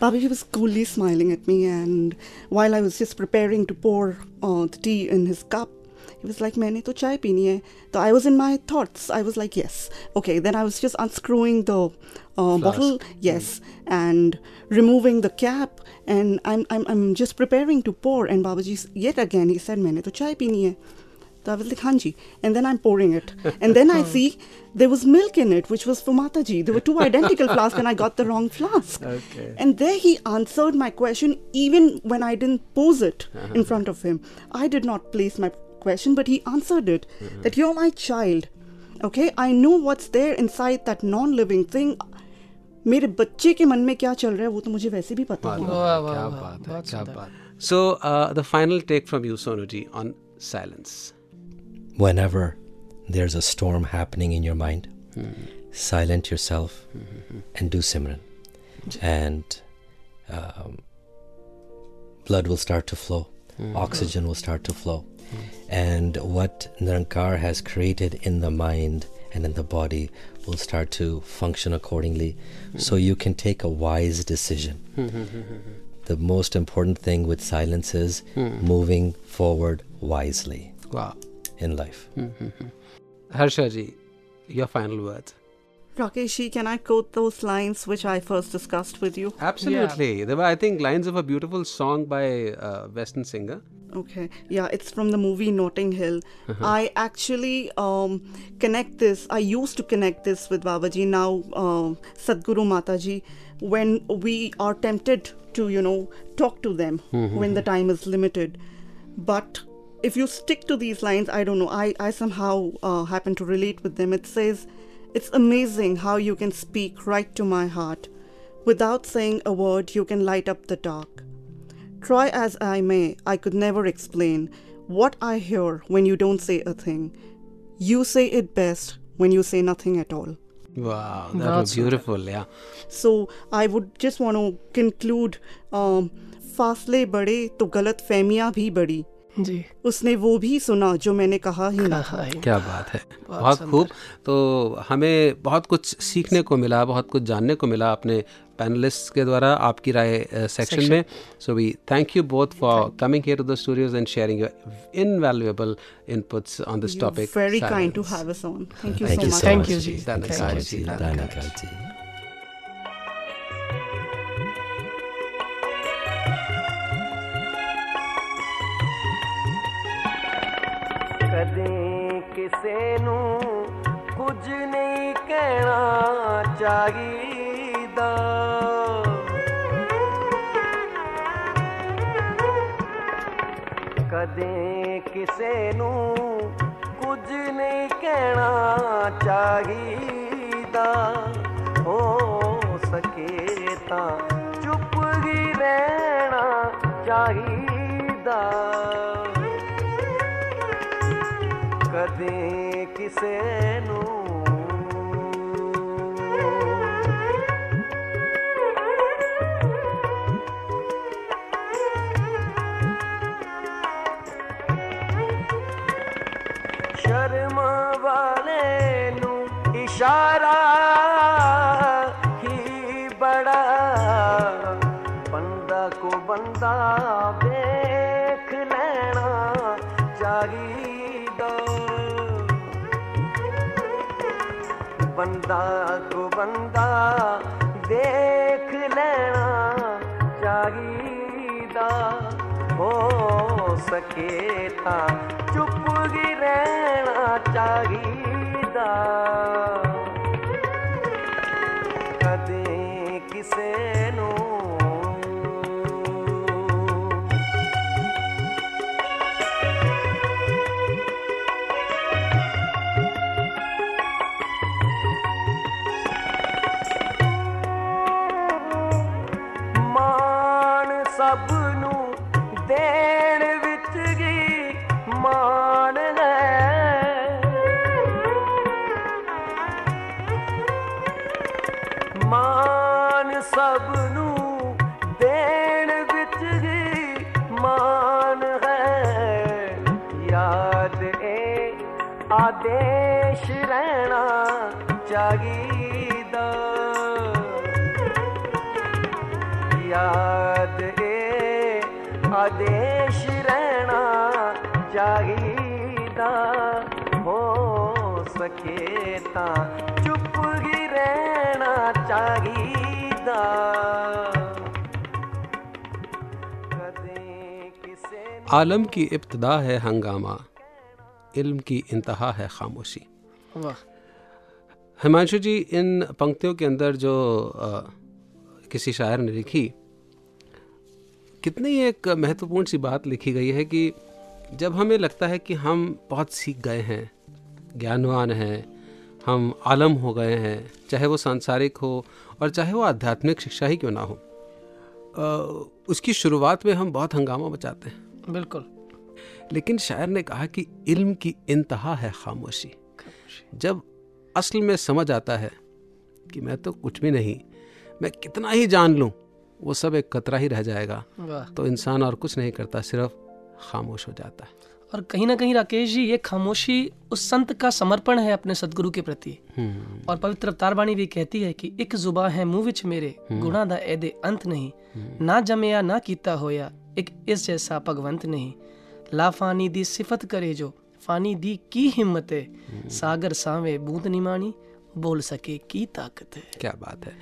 Babaji was coolly smiling at me, and while I was just preparing to pour uh, the tea in his cup, he was like, "Maine to chai peeni hai." So I was in my thoughts. I was like, "Yes, okay." Then I was just unscrewing the uh, bottle, yes, mm. and removing the cap, and I'm I'm I'm just preparing to pour. And Babaji yet again he said, "Maine to chai peeni hai." So I was like, Hanji. And then I'm pouring it. And then I see there was milk in it, which was for Mataji. There were two identical flasks, and I got the wrong flask. Okay. And there he answered my question, even when I didn't pose it uh-huh. in front of him. I did not place my question, but he answered it, uh-huh. that you're my child. Okay, I know what's there inside that non-living thing. मेरे बच्चे के मन में क्या चल रहा है वो तो मुझे वैसे भी पता है। क्या बात है, क्या बात। So uh, the final take from you, Sonuji, on silence. Whenever there's a storm happening in your mind, mm-hmm. silent yourself mm-hmm. and do Simran, and um, blood will start to flow, mm-hmm. oxygen will start to flow, mm-hmm. and what Nirankar has created in the mind and in the body will start to function accordingly, mm-hmm. so you can take a wise decision. Mm-hmm. The most important thing with silence is mm-hmm. moving forward wisely. Wow. In life. Mm-hmm. Harsha ji, your final words. Rakesh, can I quote those lines which I first discussed with you? Absolutely. Yeah. There were, I think, lines of a beautiful song by a Western singer. Okay. Yeah, it's from the movie Notting Hill. Uh-huh. I actually um, connect this. I used to connect this with Babaji. Now, uh, Sadhguru Mataji, when we are tempted to, you know, talk to them mm-hmm. when the time is limited. But if you stick to these lines, I don't know, I, I somehow uh, happen to relate with them. It says, it's amazing how you can speak right to my heart. Without saying a word, you can light up the dark. Try as I may, I could never explain what I hear when you don't say a thing. You say it best when you say nothing at all. Wow, that That's was beautiful, yeah. So, I would just want to conclude, um, फासले बड़े तो गलत फहमियाँ भी बड़ी. जी. उसने वो भी सुना जो मैंने कहा ही ना. क्या बात है, बहुत खूब. तो हमें बहुत कुछ सीखने को मिला, बहुत कुछ जानने को मिला अपने पैनलिस्ट के द्वारा, आपकी राय सेक्शन में. So we thank you both for coming here to the studios and sharing your invaluable inputs on this topic. Very kind to have us on. Thank you so much. Thank you जी. Thank you. कदें किसे नू कुछ नहीं कहना चाहिदा, कदें किसे नू कुछ नहीं कहना चाहिदा, हो सके तां चुप ही रहना चाहिदा. कदें किसे नू शर्म वाले नू इशारा ही बड़ा, बंदा को बंदा देख लेना चाहिए. बंदा को बंदा देख लेना चाहिदा, हो सके तां चुप ही रहना चाहिदा. कदें किसे नू आदेश रहना चाहिदा, याद ए आदेश रहना चाहिदा, हो सके तां चुप ही रहना चाहिदा. आलम की इब्तिदा है हंगामा, इल्म की इंतहा है खामोशी। वाह। हिमांशु जी, इन पंक्तियों के अंदर जो आ, किसी शायर ने लिखी, कितनी एक महत्वपूर्ण सी बात लिखी गई है कि जब हमें लगता है कि हम बहुत सीख गए हैं, ज्ञानवान हैं, हम आलम हो गए हैं, चाहे वो सांसारिक हो और चाहे वो आध्यात्मिक शिक्षा ही क्यों ना हो, उसकी शुरुआत में हम बहुत हंगामा मचाते हैं। बिल्कुल। लेकिन शायर ने कहा कि इल्म की इंतहा है खामोशी। जब असल में समझ आता है कि मैं तो कुछ भी नहीं, मैं कितना ही जान लूँ वो सब एक कतरा ही रह जाएगा, तो इंसान और कुछ नहीं करता, सिर्फ खामोश हो जाता है। और कहीं ना कहीं राकेश जी, ये खामोशी उस संत का समर्पण है अपने सदगुरु के प्रति। और पवित्र अवतार वाणी भी कहती है कि एक जुबा है मुँह विच मेरे, गुणा दा एदे अंत नहीं, ना जमया ना कीता होया, एक इस जैसा भगवंत नहीं, लाफानी दी सिफत करे जो, फानी दी की हिम्मत है, सागर सावे बूंद निमानी, बोल सके की ताकत है। क्या बात है।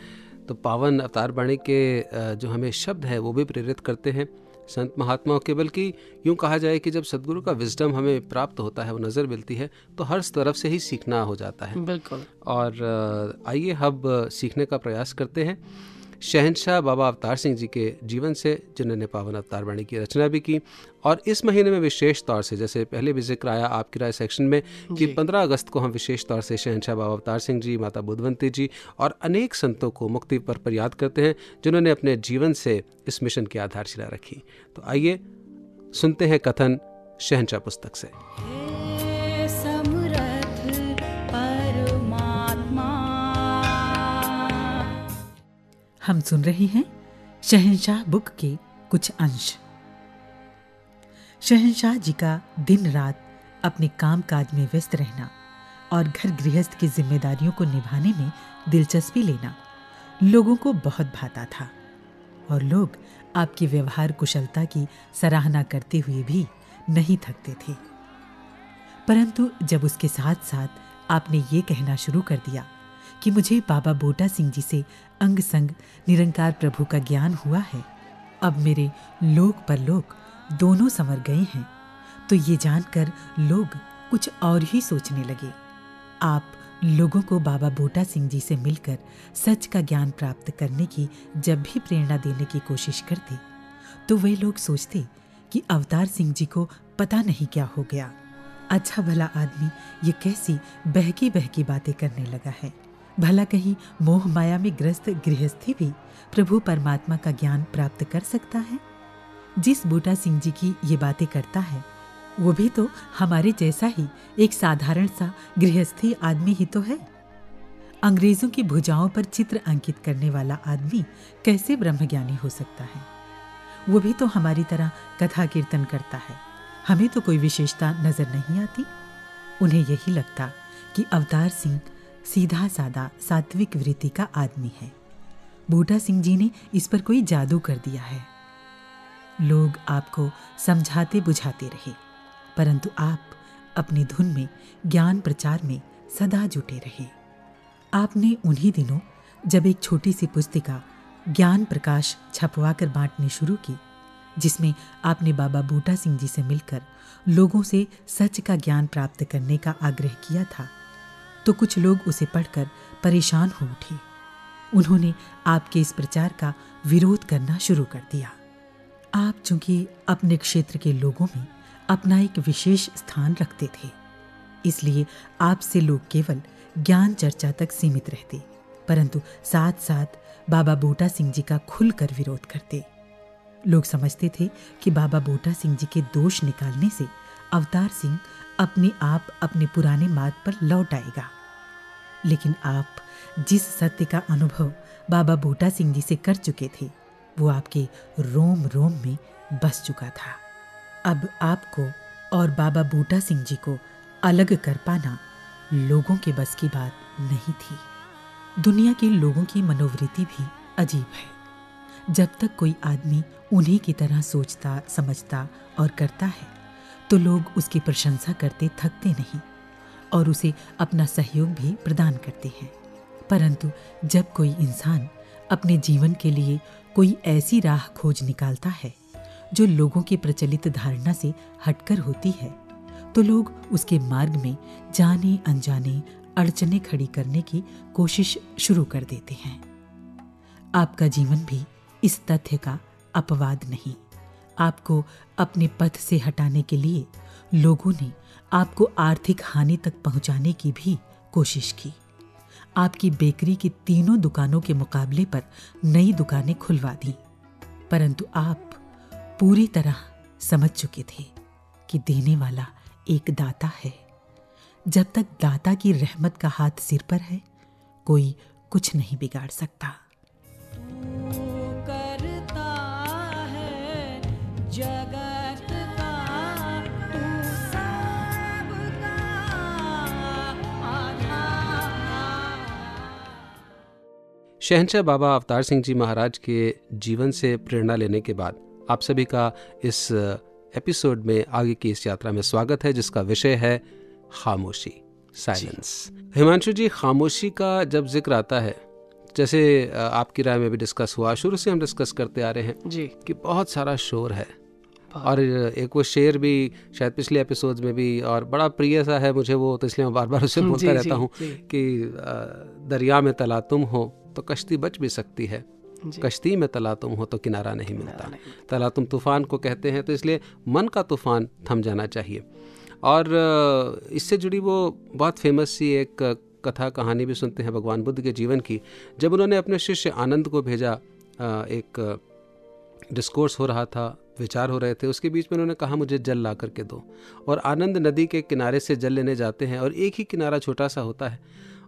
तो पावन अवतार वाणी के जो हमें शब्द हैं वो भी प्रेरित करते हैं संत महात्माओं के। बल्कि यूँ कहा जाए कि जब सद्गुरु का विजडम हमें प्राप्त होता है, वो नज़र मिलती है, तो हर तरफ से ही सीखना हो जाता है। बिल्कुल। और आइए हम सीखने का प्रयास करते हैं शहनशाह बाबा अवतार सिंह जी के जीवन से, जिन्होंने पावन अवतार वाणी की रचना भी की। और इस महीने में विशेष तौर से, जैसे पहले भी जिक्र आया आपकी राय सेक्शन में, कि पंद्रह अगस्त को हम विशेष तौर से शहनशाह बाबा अवतार सिंह जी, माता बुधवंती जी और अनेक संतों को मुक्ति पर, पर याद करते हैं जिन्होंने अपने जीवन से इस मिशन की आधारशिला रखी। तो आइए सुनते हैं कथन शहनशाह पुस्तक से। हम सुन रहे हैं शहनशाह बुक के कुछ अंश। शहनशाह जी का दिन रात अपने काम काज में व्यस्त रहना और घर गृहस्थ की जिम्मेदारियों को निभाने में दिलचस्पी लेना लोगों को बहुत भाता था, और लोग आपकी व्यवहार कुशलता की सराहना करते हुए भी नहीं थकते थे। परंतु जब उसके साथ साथ आपने ये कहना शुरू कर दिया कि मुझे बाबा बोटा सिंह जी से अंग संग निरंकार प्रभु का ज्ञान हुआ है, अब मेरे लोक परलोक दोनों संवर गए हैं, तो ये जानकर लोग कुछ और ही सोचने लगे। आप लोगों को बाबा बोटा सिंह जी से मिलकर सच का ज्ञान प्राप्त करने की जब भी प्रेरणा देने की कोशिश करते, तो वे लोग सोचते कि अवतार सिंह जी को पता नहीं क्या हो गया, अच्छा भला आदमी ये कैसी बहकी बहकी बातें करने लगा है, भला कहीं मोह माया में ग्रस्त गृहस्थी भी प्रभु परमात्मा का ज्ञान प्राप्त कर सकता है। जिस बूटा सिंह जी की ये बातें करता है वो भी तो हमारे जैसा ही एक साधारण सा गृहस्थी आदमी ही तो है। अंग्रेजों की भुजाओं पर चित्र अंकित करने वाला आदमी कैसे ब्रह्मज्ञानी हो सकता है? वो भी तो हमारी तरह कथा कीर्तन करता है, हमें तो कोई विशेषता नजर नहीं आती। उन्हें यही लगता कि अवतार सिंह सीधा सादा सात्विक वृत्ति का आदमी है, बूटा सिंह जी ने इस पर कोई जादू कर दिया है। लोग आपको समझाते बुझाते रहे, परंतु आप अपनी धुन में, ज्ञान प्रचार में सदा जुटे रहे। आपने उन्हीं दिनों जब एक छोटी सी पुस्तिका ज्ञान प्रकाश छपवा कर बांटनी शुरू की, जिसमें आपने बाबा बूटा सिंह जी से मिलकर लोगों से सच का ज्ञान प्राप्त करने का आग्रह किया था, तो कुछ लोग उसे पढ़कर परेशान हो उठे। उन्होंने आपके इस प्रचार का विरोध करना शुरू कर दिया। आप चूंकि अपने क्षेत्र के लोगों में अपना एक विशेष स्थान रखते थे, इसलिए आपसे लोग केवल ज्ञान चर्चा तक सीमित रहते, परंतु साथ साथ बाबा बोटा सिंह जी का खुलकर विरोध करते। लोग समझते थे कि बाबा बोटा सिंह जी के दोष निकालने से अवतार सिंह अपने आप अपने पुराने मार्ग पर लौट आएगा। लेकिन आप जिस सत्य का अनुभव बाबा बूटा सिंह जी से कर चुके थे, वो आपके रोम रोम में बस चुका था। अब आपको और बाबा बूटा सिंह जी को अलग कर पाना लोगों के बस की बात नहीं थी। दुनिया के लोगों की मनोवृत्ति भी अजीब है। जब तक कोई आदमी उन्हीं की तरह सोचता, समझता और करता है, तो लोग उसकी प्रशंसा करते थकते नहीं और उसे अपना सहयोग भी प्रदान करते हैं। परंतु जब कोई इंसान अपने जीवन के लिए कोई ऐसी राह खोज निकालता है जो लोगों की प्रचलित धारणा से हटकर होती है, तो लोग उसके मार्ग में जाने अनजाने अड़चने खड़ी करने की कोशिश शुरू कर देते हैं। आपका जीवन भी इस तथ्य का अपवाद नहीं। आपको अपने पथ से हटाने के लिए लोगों ने आपको आर्थिक हानि तक पहुंचाने की भी कोशिश की। आपकी बेकरी की तीनों दुकानों के मुकाबले पर नई दुकानें खुलवा दी, परंतु आप पूरी तरह समझ चुके थे कि देने वाला एक दाता है। जब तक दाता की रहमत का हाथ सिर पर है, कोई कुछ नहीं बिगाड़ सकता। शहंशाह बाबा अवतार सिंह जी महाराज के जीवन से प्रेरणा लेने के बाद आप सभी का इस एपिसोड में आगे की इस यात्रा में स्वागत है, जिसका विषय है खामोशी, साइलेंस। हिमांशु जी, खामोशी का जब जिक्र आता है, जैसे आपकी राय में भी डिस्कस हुआ, शुरू से हम डिस्कस करते आ रहे हैं जी कि बहुत सारा शोर है, और एक वो शेर भी शायद पिछले एपिसोड में भी और बड़ा प्रिय सा है मुझे वो, तो इसलिए मैं बार बार उसे बोलता रहता हूँ कि दरिया में तला तुम हो तो कश्ती बच भी सकती है, कश्ती में तला तुम हो तो किनारा नहीं मिलता। तला तुम तूफान को कहते हैं, तो इसलिए मन का तूफान थम जाना चाहिए। और इससे जुड़ी वो बहुत फेमस सी एक कथा कहानी भी सुनते हैं भगवान बुद्ध के जीवन की, जब उन्होंने अपने शिष्य आनंद को भेजा। एक डिस्कोर्स हो रहा था, विचार हो रहे थे, उसके बीच में उन्होंने कहा मुझे जल ला करके दो, और आनंद नदी के किनारे से जल लेने जाते हैं, और एक ही किनारा छोटा सा होता है,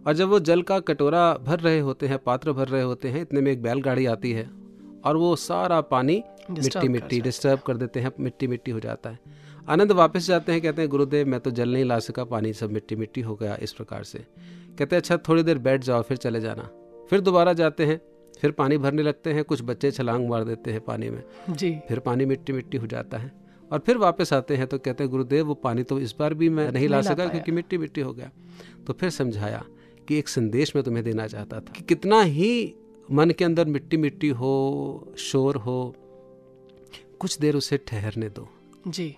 और जब वो जल का कटोरा भर रहे होते हैं, पात्र भर रहे होते हैं, इतने में एक बैलगाड़ी आती है और वो सारा पानी मिट्टी मिट्टी डिस्टर्ब कर देते हैं, मिट्टी मिट्टी हो जाता है। आनंद वापस जाते हैं, कहते हैं गुरुदेव मैं तो जल नहीं ला सका, पानी सब मिट्टी मिट्टी हो गया। इस प्रकार से कहते हैं अच्छा थोड़ी देर बैठ जाओ फिर चले जाना। फिर दोबारा जाते हैं, फिर पानी भरने लगते हैं, कुछ बच्चे छलांग मार देते हैं पानी में जी, फिर पानी मिट्टी मिट्टी हो जाता है। और फिर वापस आते हैं तो कहते हैं गुरुदेव वो पानी तो इस बार भी मैं नहीं ला सका क्योंकि मिट्टी मिट्टी हो गया। तो फिर समझाया कि एक संदेश मैं तुम्हें देना चाहता था कि कितना ही मन के अंदर मिट्टी मिट्टी हो, शोर हो, कुछ देर उसे ठहरने दो जी।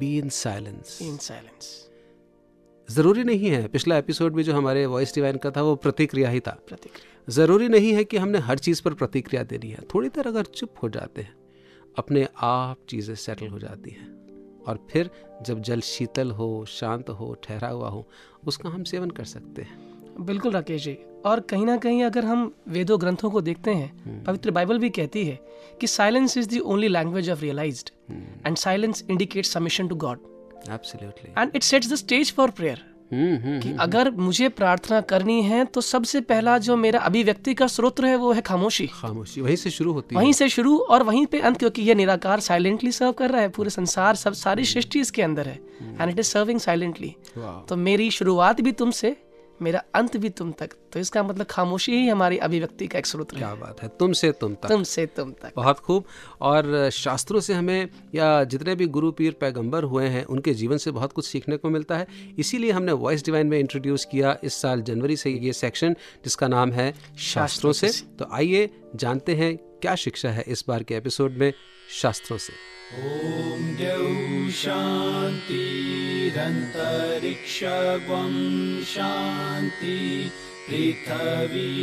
Be in silence, in silence. जरूरी नहीं है, पिछला एपिसोड में जो हमारे वॉइस डिवाइन का था वो प्रतिक्रिया ही था। प्रतिक्रिया जरूरी नहीं है कि हमने हर चीज पर प्रतिक्रिया देनी है। थोड़ी देर अगर चुप हो जाते हैं, अपने आप चीजें सेटल हो जाती हैं, और फिर जब जल शीतल हो, शांत हो, ठहरा हुआ हो, उसका हम सेवन कर सकते हैं। बिल्कुल राकेश जी, और कहीं ना कहीं अगर हम वेदों ग्रंथों को देखते हैं, पवित्र बाइबल भी कहती है कि silence is the only language of realised, and silence indicates submission to God. Absolutely, and it sets the stage for prayer. कि अगर मुझे प्रार्थना करनी है तो सबसे पहला जो मेरा अभिव्यक्ति का स्रोत है वो है खामोशी। खामोशी वहीं से शुरू होती है, वहीं से शुरू और वहीं पे अंत, क्योंकि ये निराकार साइलेंटली सर्व कर रहा है। पूरे संसार, सब सारी सृष्टि इसके अंदर है, and it is serving silently. तो मेरी शुरुआत भी तुमसे, मेरा अंत भी तुम तक। तो इसका मतलब खामोशी ही हमारी अभिव्यक्ति का एक स्रोत है। क्या बात है, तुमसे तुम तक, तुमसे तुम तक। बहुत खूब। और शास्त्रों से हमें, या जितने भी गुरु पीर पैगंबर हुए हैं उनके जीवन से बहुत कुछ सीखने को मिलता है। इसीलिए हमने वॉइस डिवाइन में इंट्रोड्यूस किया इस साल जनवरी से ये सेक्शन, जिसका नाम है शास्त्रों से। तो आइए जानते हैं क्या शिक्षा है इस बार के एपिसोड में शास्त्रों से। ओम द्यौ शान्तिरन्तरिक्षं शान्ति पृथिवी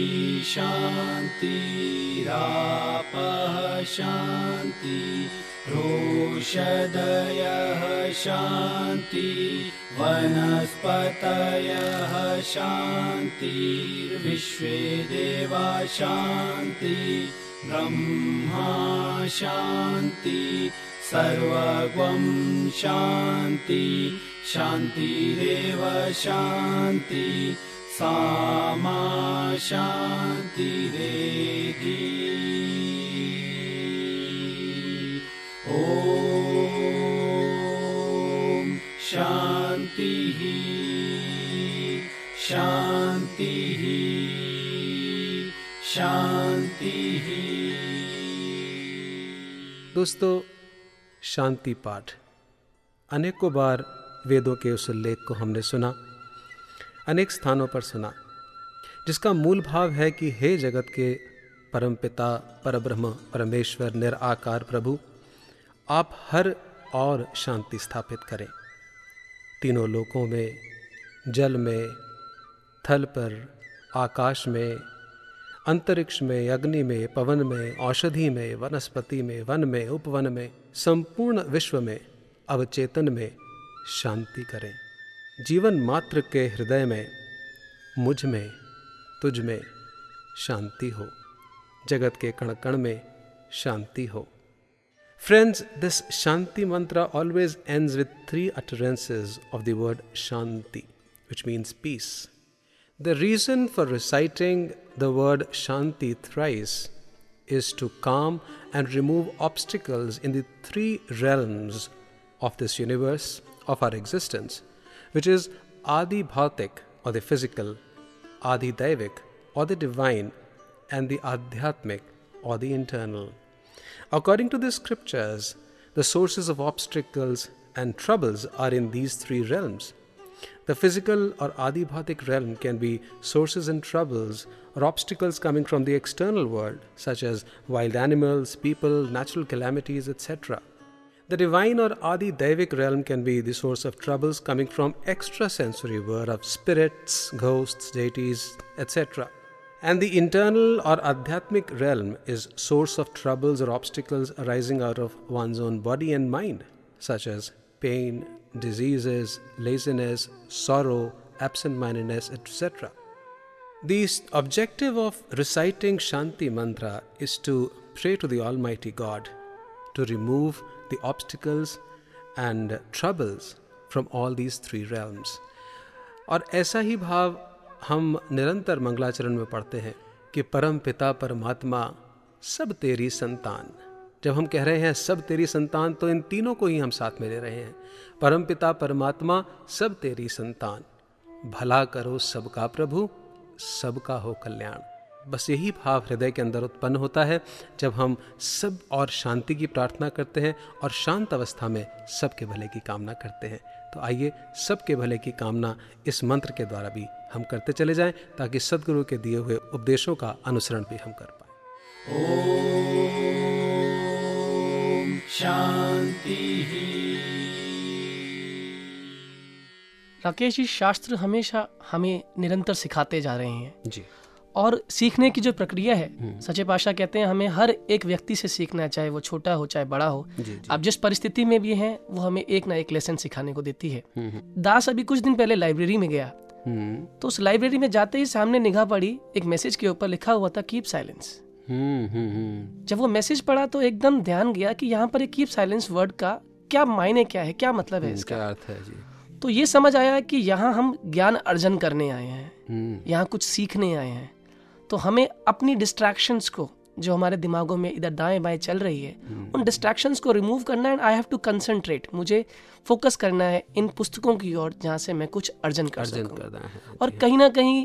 शान्तिरापः शान्ति रोषधयः शान्ति वनस्पतयः शान्ति विश्वे देवा शान्ति ब्रह्मा शान्ति सर्वगुं शान्ति शान्तिरेव शान्ति सामा शान्तिरेधि। ॐ शान्तिः शान्तिः शान्तिः। दोस्तों, शांति पाठ, अनेकों बार वेदों के उस उल्लेख को हमने सुना, अनेक स्थानों पर सुना, जिसका मूल भाव है कि हे जगत के परमपिता, परब्रह्म, परमेश्वर, निराकार प्रभु, आप हर और शांति स्थापित करें। तीनों लोकों में, जल में, थल पर, आकाश में, अंतरिक्ष में, अग्नि में, पवन में, औषधि में, वनस्पति में, वन में, उपवन में, संपूर्ण विश्व में, अवचेतन में शांति करें। जीवन मात्र के हृदय में, मुझ में, तुझ में शांति हो। जगत के कण कण में शांति हो। Friends, this Shanti mantra always ends with three utterances of the word Shanti, which means peace. The reason for reciting the word Shanti thrice is to calm and remove obstacles in the three realms of this universe, of our existence, which is Adi Bhautik or the physical, Adi Daivik or the divine, and the Adhyatmik or the internal. According to the scriptures, the sources of obstacles and troubles are in these three realms. The physical or Adibhatik realm can be sources and troubles or obstacles coming from the external world, such as wild animals, people, natural calamities, et cetera. The divine or Adi-Daivik realm can be the source of troubles coming from extrasensory world of spirits, ghosts, deities, et cetera. And the internal or Adhyatmic realm is source of troubles or obstacles arising out of one's own body and mind, such as pain, diseases, laziness, sorrow, absent-mindedness, et cetera. The objective of reciting Shanti Mantra is to pray to the Almighty God to remove the obstacles and troubles from all these three realms. और ऐसा ही भाव हम निरंतर मंगलाचरण में पढ़ते हैं कि परम पिता परमात्मा सब तेरी संतान। जब हम कह रहे हैं सब तेरी संतान, तो इन तीनों को ही हम साथ में ले रहे हैं। परम पिता परमात्मा सब तेरी संतान, भला करो सबका प्रभु, सबका हो कल्याण। बस यही भाव हृदय के अंदर उत्पन्न होता है जब हम सब और शांति की प्रार्थना करते हैं और शांत अवस्था में सबके भले की कामना करते हैं। तो आइए सबके भले की कामना इस मंत्र के द्वारा भी हम करते चले जाएं, ताकि सद्गुरु के दिए हुए उपदेशों का अनुसरण भी हम कर पाए। ओम शांति। राकेश जी, शास्त्र हमेशा हमें निरंतर सिखाते जा रहे हैं जी, और सीखने की जो प्रक्रिया है, सच्चे पातशाह कहते हैं हमें हर एक व्यक्ति से सीखना है, चाहे वो छोटा हो चाहे बड़ा हो। जी, जी। आप जिस परिस्थिति में भी हैं वो हमें एक ना एक लेसन सिखाने को देती है। दास अभी कुछ दिन पहले लाइब्रेरी में गया, तो उस लाइब्रेरी में जाते ही सामने निगाह पड़ी, एक मैसेज के ऊपर लिखा हुआ था कीप साइलेंस। जब वो मैसेज पढ़ा तो एकदम ध्यान गया कि यहाँ पर कीप साइलेंस वर्ड का क्या मायने, क्या है, क्या मतलब है, इसका अर्थ है जी। तो ये समझ आया कि यहाँ हम ज्ञान अर्जन करने आए हैं, यहाँ कुछ सीखने आए हैं। तो हमें अपनी डिस्ट्रैक्शंस को, जो हमारे दिमागों में इधर दाएं बाएं चल रही है, उन डिस्ट्रैक्शंस को रिमूव करना है। And I have to concentrate, मुझे फोकस करना है इन पुस्तकों की ओर जहाँ से मैं कुछ अर्जन कर सकूं। और कहीं ना कहीं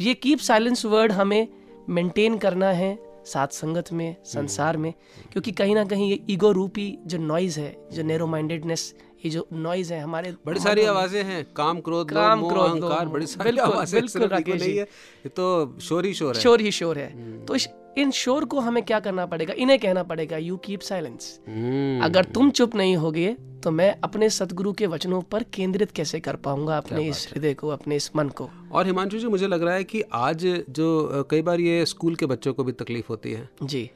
ये कीप साइलेंस वर्ड हमें मेंटेन करना है साथ संगत में, संसार में, क्योंकि कहीं ना कहीं ये ईगो रूपी जो नॉइज है, जो नैरो माइंडेडनेस, ये जो नॉइज है हमारे, बड़ी सारी आवाजें हैं, काम क्रोध काम क्रोध अहंकार, बड़ी सारी आवाजें, बिल्कुल नहीं है ये तो शोर ही शोर है, शोर ही शोर है। तो इन शोर को हमें क्या करना पड़ेगा, इन्हें कहना पड़ेगा यू कीप साइलेंस। अगर तुम चुप नहीं होगे तो मैं अपने सतगुरु के वचनों पर केंद्रित कैसे कर पाऊंगा अपने इस हृदय को, अपने इस मन को। और हिमांशु जी, मुझे लग रहा है कि आज जो कई बार ये स्कूल के बच्चों को भी तकलीफ होती है जी,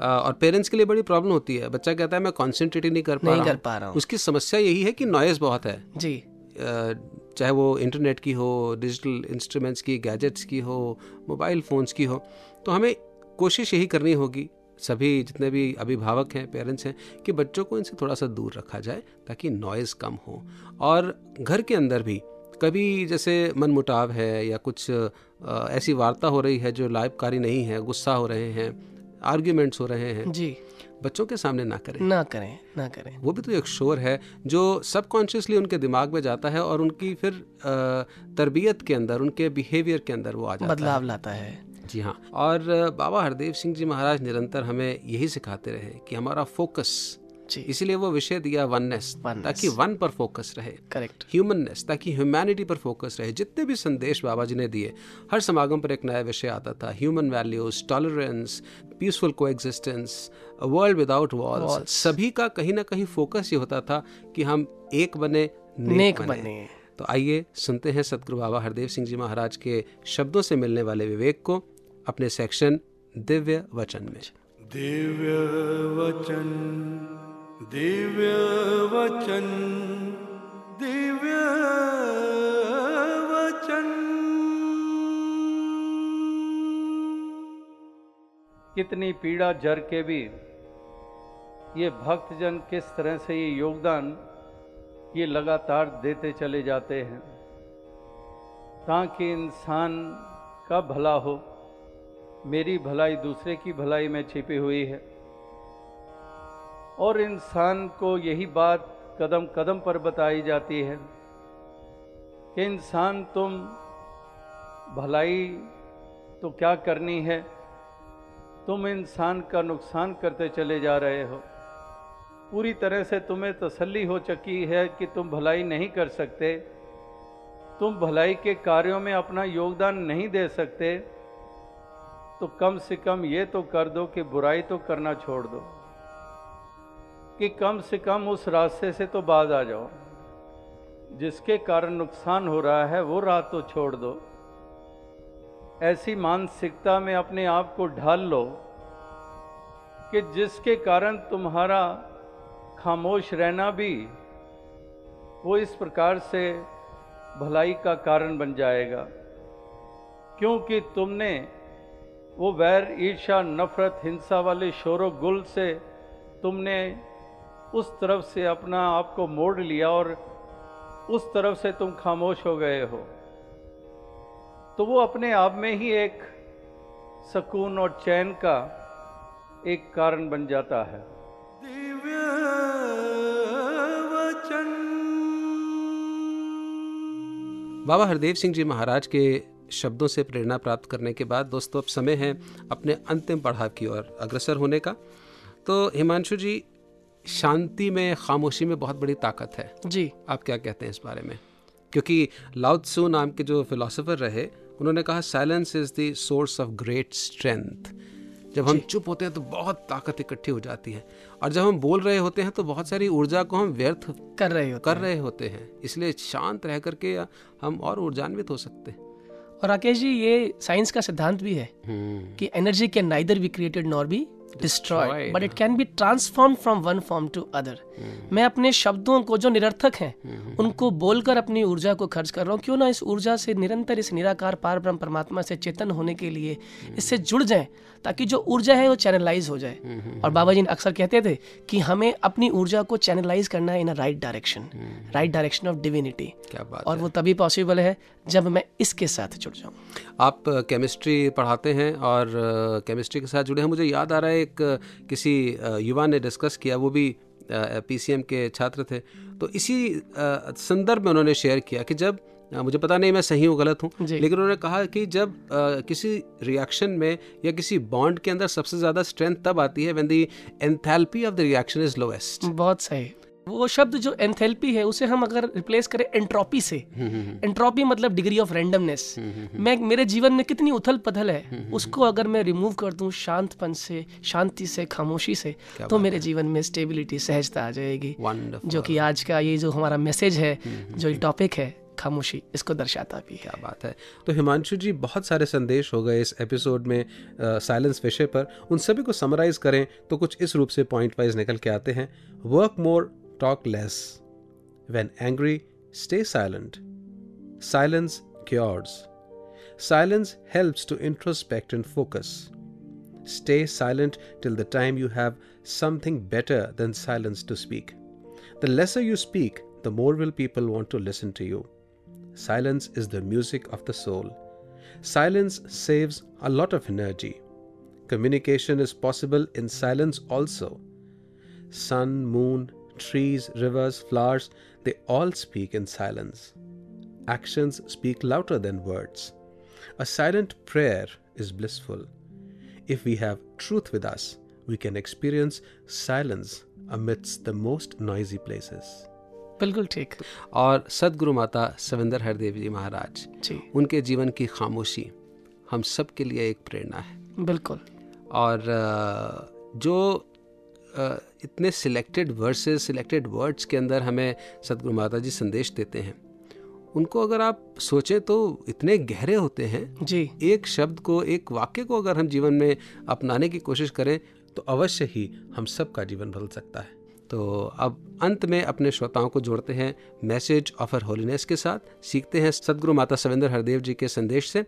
और पेरेंट्स के लिए बड़ी प्रॉब्लम होती है। बच्चा कहता है मैं कॉन्सेंट्रेट ही नहीं कर पा रहा, रहा हूँ। उसकी समस्या यही है कि नॉइज़ बहुत है जी, चाहे वो इंटरनेट की हो, डिजिटल इंस्ट्रूमेंट्स की, गैजेट्स की हो, मोबाइल फ़ोन्स की हो। तो हमें कोशिश यही करनी होगी, सभी जितने भी अभिभावक हैं, पेरेंट्स हैं, कि बच्चों को इनसे थोड़ा सा दूर रखा जाए ताकि नॉइज़ कम हो। और घर के अंदर भी कभी जैसे मनमुटाव है या कुछ ऐसी वार्ता हो रही है जो लाभकारी नहीं है, गुस्सा हो रहे हैं, आर्ग्यूमेंट्स हो रहे हैं जी, बच्चों के सामने ना करें ना करें ना करें। वो भी तो एक शोर है जो सबकॉन्शियसली उनके दिमाग में जाता है और उनकी फिर तरबियत के अंदर, उनके बिहेवियर के अंदर वो आ जाता है, बदलाव लाता है जी हाँ। और बाबा हरदेव सिंह जी महाराज निरंतर हमें यही सिखाते रहे कि हमारा फोकस, इसीलिए वो विषय दिया वननेस, ताकि वन पर फोकस रहे, करेक्ट, ह्यूमननेस, ताकि ह्यूमैनिटी पर फोकस रहे। जितने भी संदेश बाबा जी ने दिए, हर समागम पर एक नया विषय आता था, human values, tolerance, peaceful coexistence, world without walls. सभी का कहीं ना कहीं फोकस ये होता था कि हम एक बने, नेक बने। तो आइए सुनते हैं सतगुरु बाबा हरदेव सिंह जी महाराज के शब्दों से मिलने वाले विवेक को अपने सेक्शन दिव्य वचन में। दिव्य वचन, दिव्य वचन, दिव्य वचन। कितनी पीड़ा जर के भी ये भक्तजन किस तरह से ये योगदान ये लगातार देते चले जाते हैं ताकि इंसान का भला हो। मेरी भलाई दूसरे की भलाई में छिपी हुई है और इंसान को यही बात कदम कदम पर बताई जाती है कि इंसान तुम भलाई तो क्या करनी है, तुम इंसान का नुकसान करते चले जा रहे हो। पूरी तरह से तुम्हें तसल्ली हो चुकी है कि तुम भलाई नहीं कर सकते, तुम भलाई के कार्यों में अपना योगदान नहीं दे सकते, तो कम से कम ये तो कर दो कि बुराई तो करना छोड़ दो, कि कम से कम उस रास्ते से तो बाज आ जाओ जिसके कारण नुकसान हो रहा है, वो राह तो छोड़ दो। ऐसी मानसिकता में अपने आप को ढाल लो कि जिसके कारण तुम्हारा खामोश रहना भी वो इस प्रकार से भलाई का कारण बन जाएगा, क्योंकि तुमने वो वैर, ईर्ष्या, नफरत, हिंसा वाले शोरो गुल से तुमने उस तरफ से अपना आप को मोड़ लिया और उस तरफ से तुम खामोश हो गए हो। तो वो अपने आप में ही एक सुकून और चैन का एक कारण बन जाता है। दिव्य वचन। बाबा हरदेव सिंह जी महाराज के शब्दों से प्रेरणा प्राप्त करने के बाद दोस्तों अब समय है अपने अंतिम पड़ाव की ओर अग्रसर होने का। तो हिमांशु जी, शांति में, खामोशी में बहुत बड़ी ताकत है जी, आप क्या कहते हैं इस बारे में? क्योंकि लाओ त्सू नाम के जो फिलोसोफर रहे उन्होंने कहा silence is the source of great strength. जब हम चुप होते हैं तो बहुत ताकत इकट्ठी हो जाती है और जब हम बोल रहे होते हैं तो बहुत सारी ऊर्जा को हम व्यर्थ कर रहे होते कर रहे होते हैं, इसलिए शांत रह करके हम और ऊर्जान्वित हो सकते हैं। और राकेश जी, ये साइंस का सिद्धांत भी है कि energy can neither be created nor be Destroyed, but it can be transformed from one form to other. मैं अपने शब्दों को जो निरर्थक हैं उनको बोलकर अपनी ऊर्जा को खर्च कर रहा हूँ, क्यों ना इस ऊर्जा से निरंतर इस निराकार पार ब्रह्म परमात्मा से चेतन होने के लिए इससे जुड़ जाएं ताकि जो ऊर्जा है वो चैनलाइज हो जाए। और बाबा जी अक्सर कहते थे कि हमें अपनी ऊर्जा को चैनलाइज करना है in a right direction, right direction of divinity. और वो तभी पॉसिबल है जब मैं इसके साथ जुड़ जाऊँ। आप केमिस्ट्री पढ़ाते हैं और केमिस्ट्री के साथ जुड़े हैं। मुझे याद आ रहा है एक किसी युवा ने डिस्कस किया, वो भी पीसीएम के छात्र थे, तो इसी संदर्भ में उन्होंने शेयर किया कि जब, मुझे पता नहीं मैं सही हूँ गलत हूँ, लेकिन उन्होंने कहा कि जब किसी रिएक्शन में या किसी बॉन्ड के अंदर सबसे ज़्यादा स्ट्रेंथ तब आती है when the enthalpy of the reaction is lowest. बहुत सही। वो शब्द जो एंथेल्पी है उसे हम अगर रिप्लेस करें एंट्रोपी से, एंट्रोपी मतलब डिग्री ऑफ रैंडमनेस, मैं मेरे जीवन में कितनी उथल पथल है उसको अगर मैं रिमूव कर दूं शांतपन से, शांति से, खामोशी से, तो मेरे जीवन में स्टेबिलिटी, सहजता आ जाएगी, जो कि आज का ये जो हमारा मैसेज है, जो ये टॉपिक है खामोशी, इसको दर्शाता भी है। क्या बात है। तो हिमांशु जी, बहुत सारे संदेश हो गए इस एपिसोड में साइलेंस विषय पर, उन सभी को समराइज करें तो कुछ इस रूप से पॉइंट वाइज निकल के आते हैं। Work more, talk less. When angry, stay silent. Silence cures. Silence helps to introspect and focus. Stay silent till the time you have something better than silence to speak. The lesser you speak, the more will people want to listen to you. Silence is the music of the soul. Silence saves a lot of energy. Communication is possible in silence also. Sun, moon, trees, rivers, flowers, they all speak in silence. Actions speak louder than words. A silent prayer is blissful. If we have truth with us, we can experience silence amidst the most noisy places. बिल्कुल ठीक। और सदगुरु माता सविंदर हरदेव जी महाराज जी, उनके जीवन की खामोशी हम सब के लिए एक प्रेरणा है। बिल्कुल। और जो इतने सिलेक्टेड वर्सेस सिलेक्टेड वर्ड्स के अंदर हमें सतगुरु माता जी संदेश देते हैं, उनको अगर आप सोचें तो इतने गहरे होते हैं जी। एक शब्द को, एक वाक्य को अगर हम जीवन में अपनाने की कोशिश करें तो अवश्य ही हम सबका जीवन बदल सकता है। तो अब अंत में अपने श्रोताओं को जोड़ते हैं मैसेज ऑफ हर होलीनेस के साथ, सीखते हैं सदगुरु माता सविंदर हरदेव जी के संदेश से,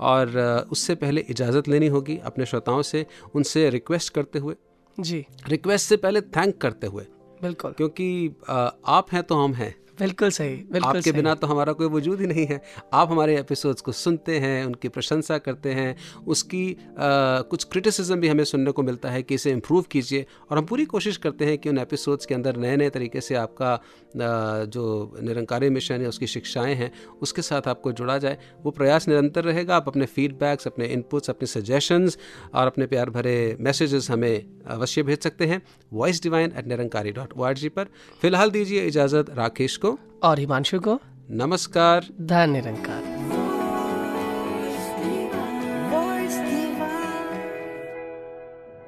और उससे पहले इजाज़त लेनी होगी अपने श्रोताओं से, उनसे रिक्वेस्ट करते हुए जी, रिक्वेस्ट से पहले थैंक करते हुए, बिल्कुल, क्योंकि आप हैं तो हम हैं। बिल्कुल सही, बिल्कुल आपके सही। बिना तो हमारा कोई वजूद ही नहीं है। आप हमारे एपिसोड्स को सुनते हैं, उनकी प्रशंसा करते हैं, उसकी आ, कुछ क्रिटिसिज्म भी हमें सुनने को मिलता है कि इसे इम्प्रूव कीजिए, और हम पूरी कोशिश करते हैं कि उन एपिसोड्स के अंदर नए नए तरीके से आपका आ, जो निरंकारी मिशन है, उसकी शिक्षाएं हैं, उसके साथ आपको जोड़ा जाए। वो प्रयास निरंतर रहेगा। आप अपने फीडबैक्स, अपने इनपुट्स, अपने सजेशंस और अपने प्यार भरे मैसेजेस हमें अवश्य भेज सकते हैं voice divine at निरंकारी dot O R G पर। फिलहाल दीजिए इजाज़त राकेश को और हिमांशु को। नमस्कार, धन निरंकार।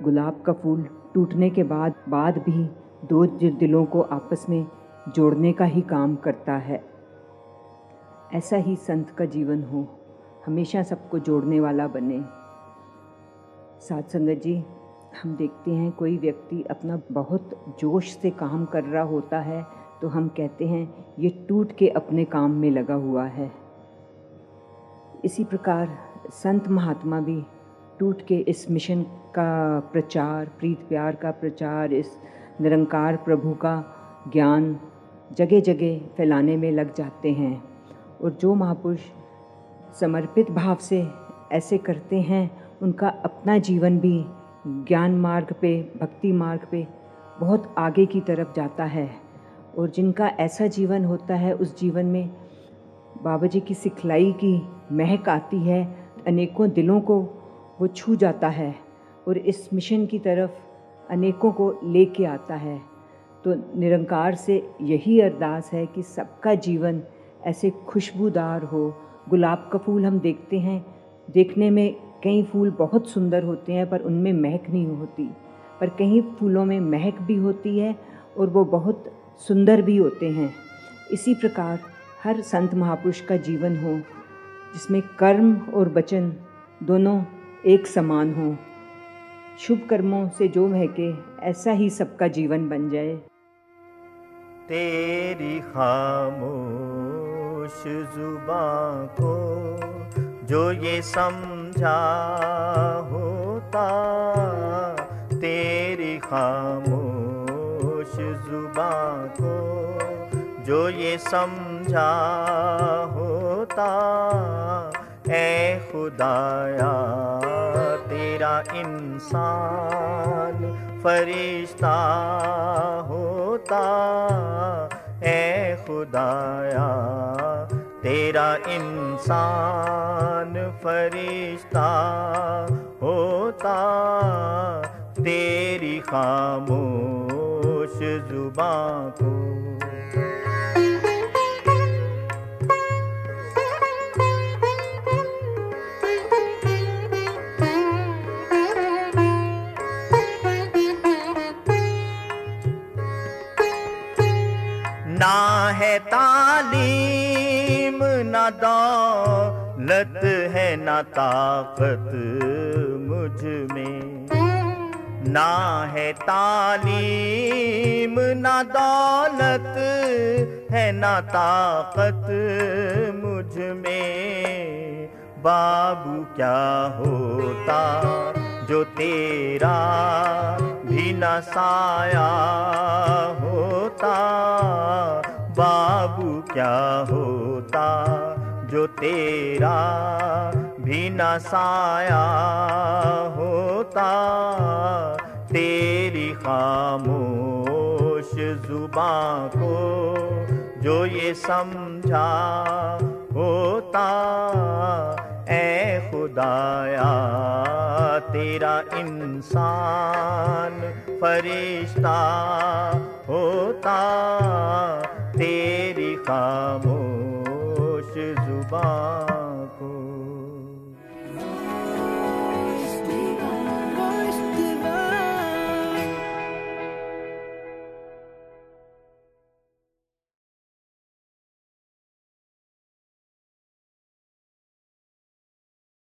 गुलाब का फूल टूटने के बाद बाद भी दो दिलों को आपस में जोड़ने का ही काम करता है। ऐसा ही संत का जीवन हो, हमेशा सबको जोड़ने वाला बने। साध संगत जी, हम देखते हैं कोई व्यक्ति अपना बहुत जोश से काम कर रहा होता है तो हम कहते हैं ये टूट के अपने काम में लगा हुआ है। इसी प्रकार संत महात्मा भी टूट के इस मिशन का प्रचार, प्रीत प्यार का प्रचार, इस निरंकार प्रभु का ज्ञान जगह जगह फैलाने में लग जाते हैं। और जो महापुरुष समर्पित भाव से ऐसे करते हैं, उनका अपना जीवन भी ज्ञान मार्ग पे, भक्ति मार्ग पे बहुत आगे की तरफ जाता है। और जिनका ऐसा जीवन होता है, उस जीवन में बाबा जी की सिखलाई की महक आती है, अनेकों दिलों को वो छू जाता है और इस मिशन की तरफ अनेकों को लेके आता है। तो निरंकार से यही अरदास है कि सबका जीवन ऐसे खुशबूदार हो। गुलाब का फूल हम देखते हैं, देखने में कई फूल बहुत सुंदर होते हैं पर उनमें महक नहीं होती, पर कई फूलों में महक भी होती है और वो बहुत सुंदर भी होते हैं। इसी प्रकार हर संत महापुरुष का जीवन हो जिसमें कर्म और वचन दोनों एक समान हो। शुभ कर्मों से जो महके, ऐसा ही सबका जीवन बन जाए। तेरी खामोश जुबां को जो ये समझा होता, तेरी खामोश जुबां को जो ये समझा होता, ऐ खुदाया तेरा इंसान फरिश्ता होता, ऐ खुदाया तेरा इंसान फरिश्ता होता। तेरी खामोश जुबां को ना है तालीम, ना दौलत है, ना ताकत मुझ में, ना है तालीम, ना दौलत है, ना ताकत मुझ में। बाबू क्या होता जो तेरा भी न साया होता, बाबू क्या होता जो तेरा भी न साया होता। तेरी खामोश जुबां को जो ये समझा होता, ऐ खुदाया तेरा इंसान फरिश्ता होता। तेरी खामोश जुबां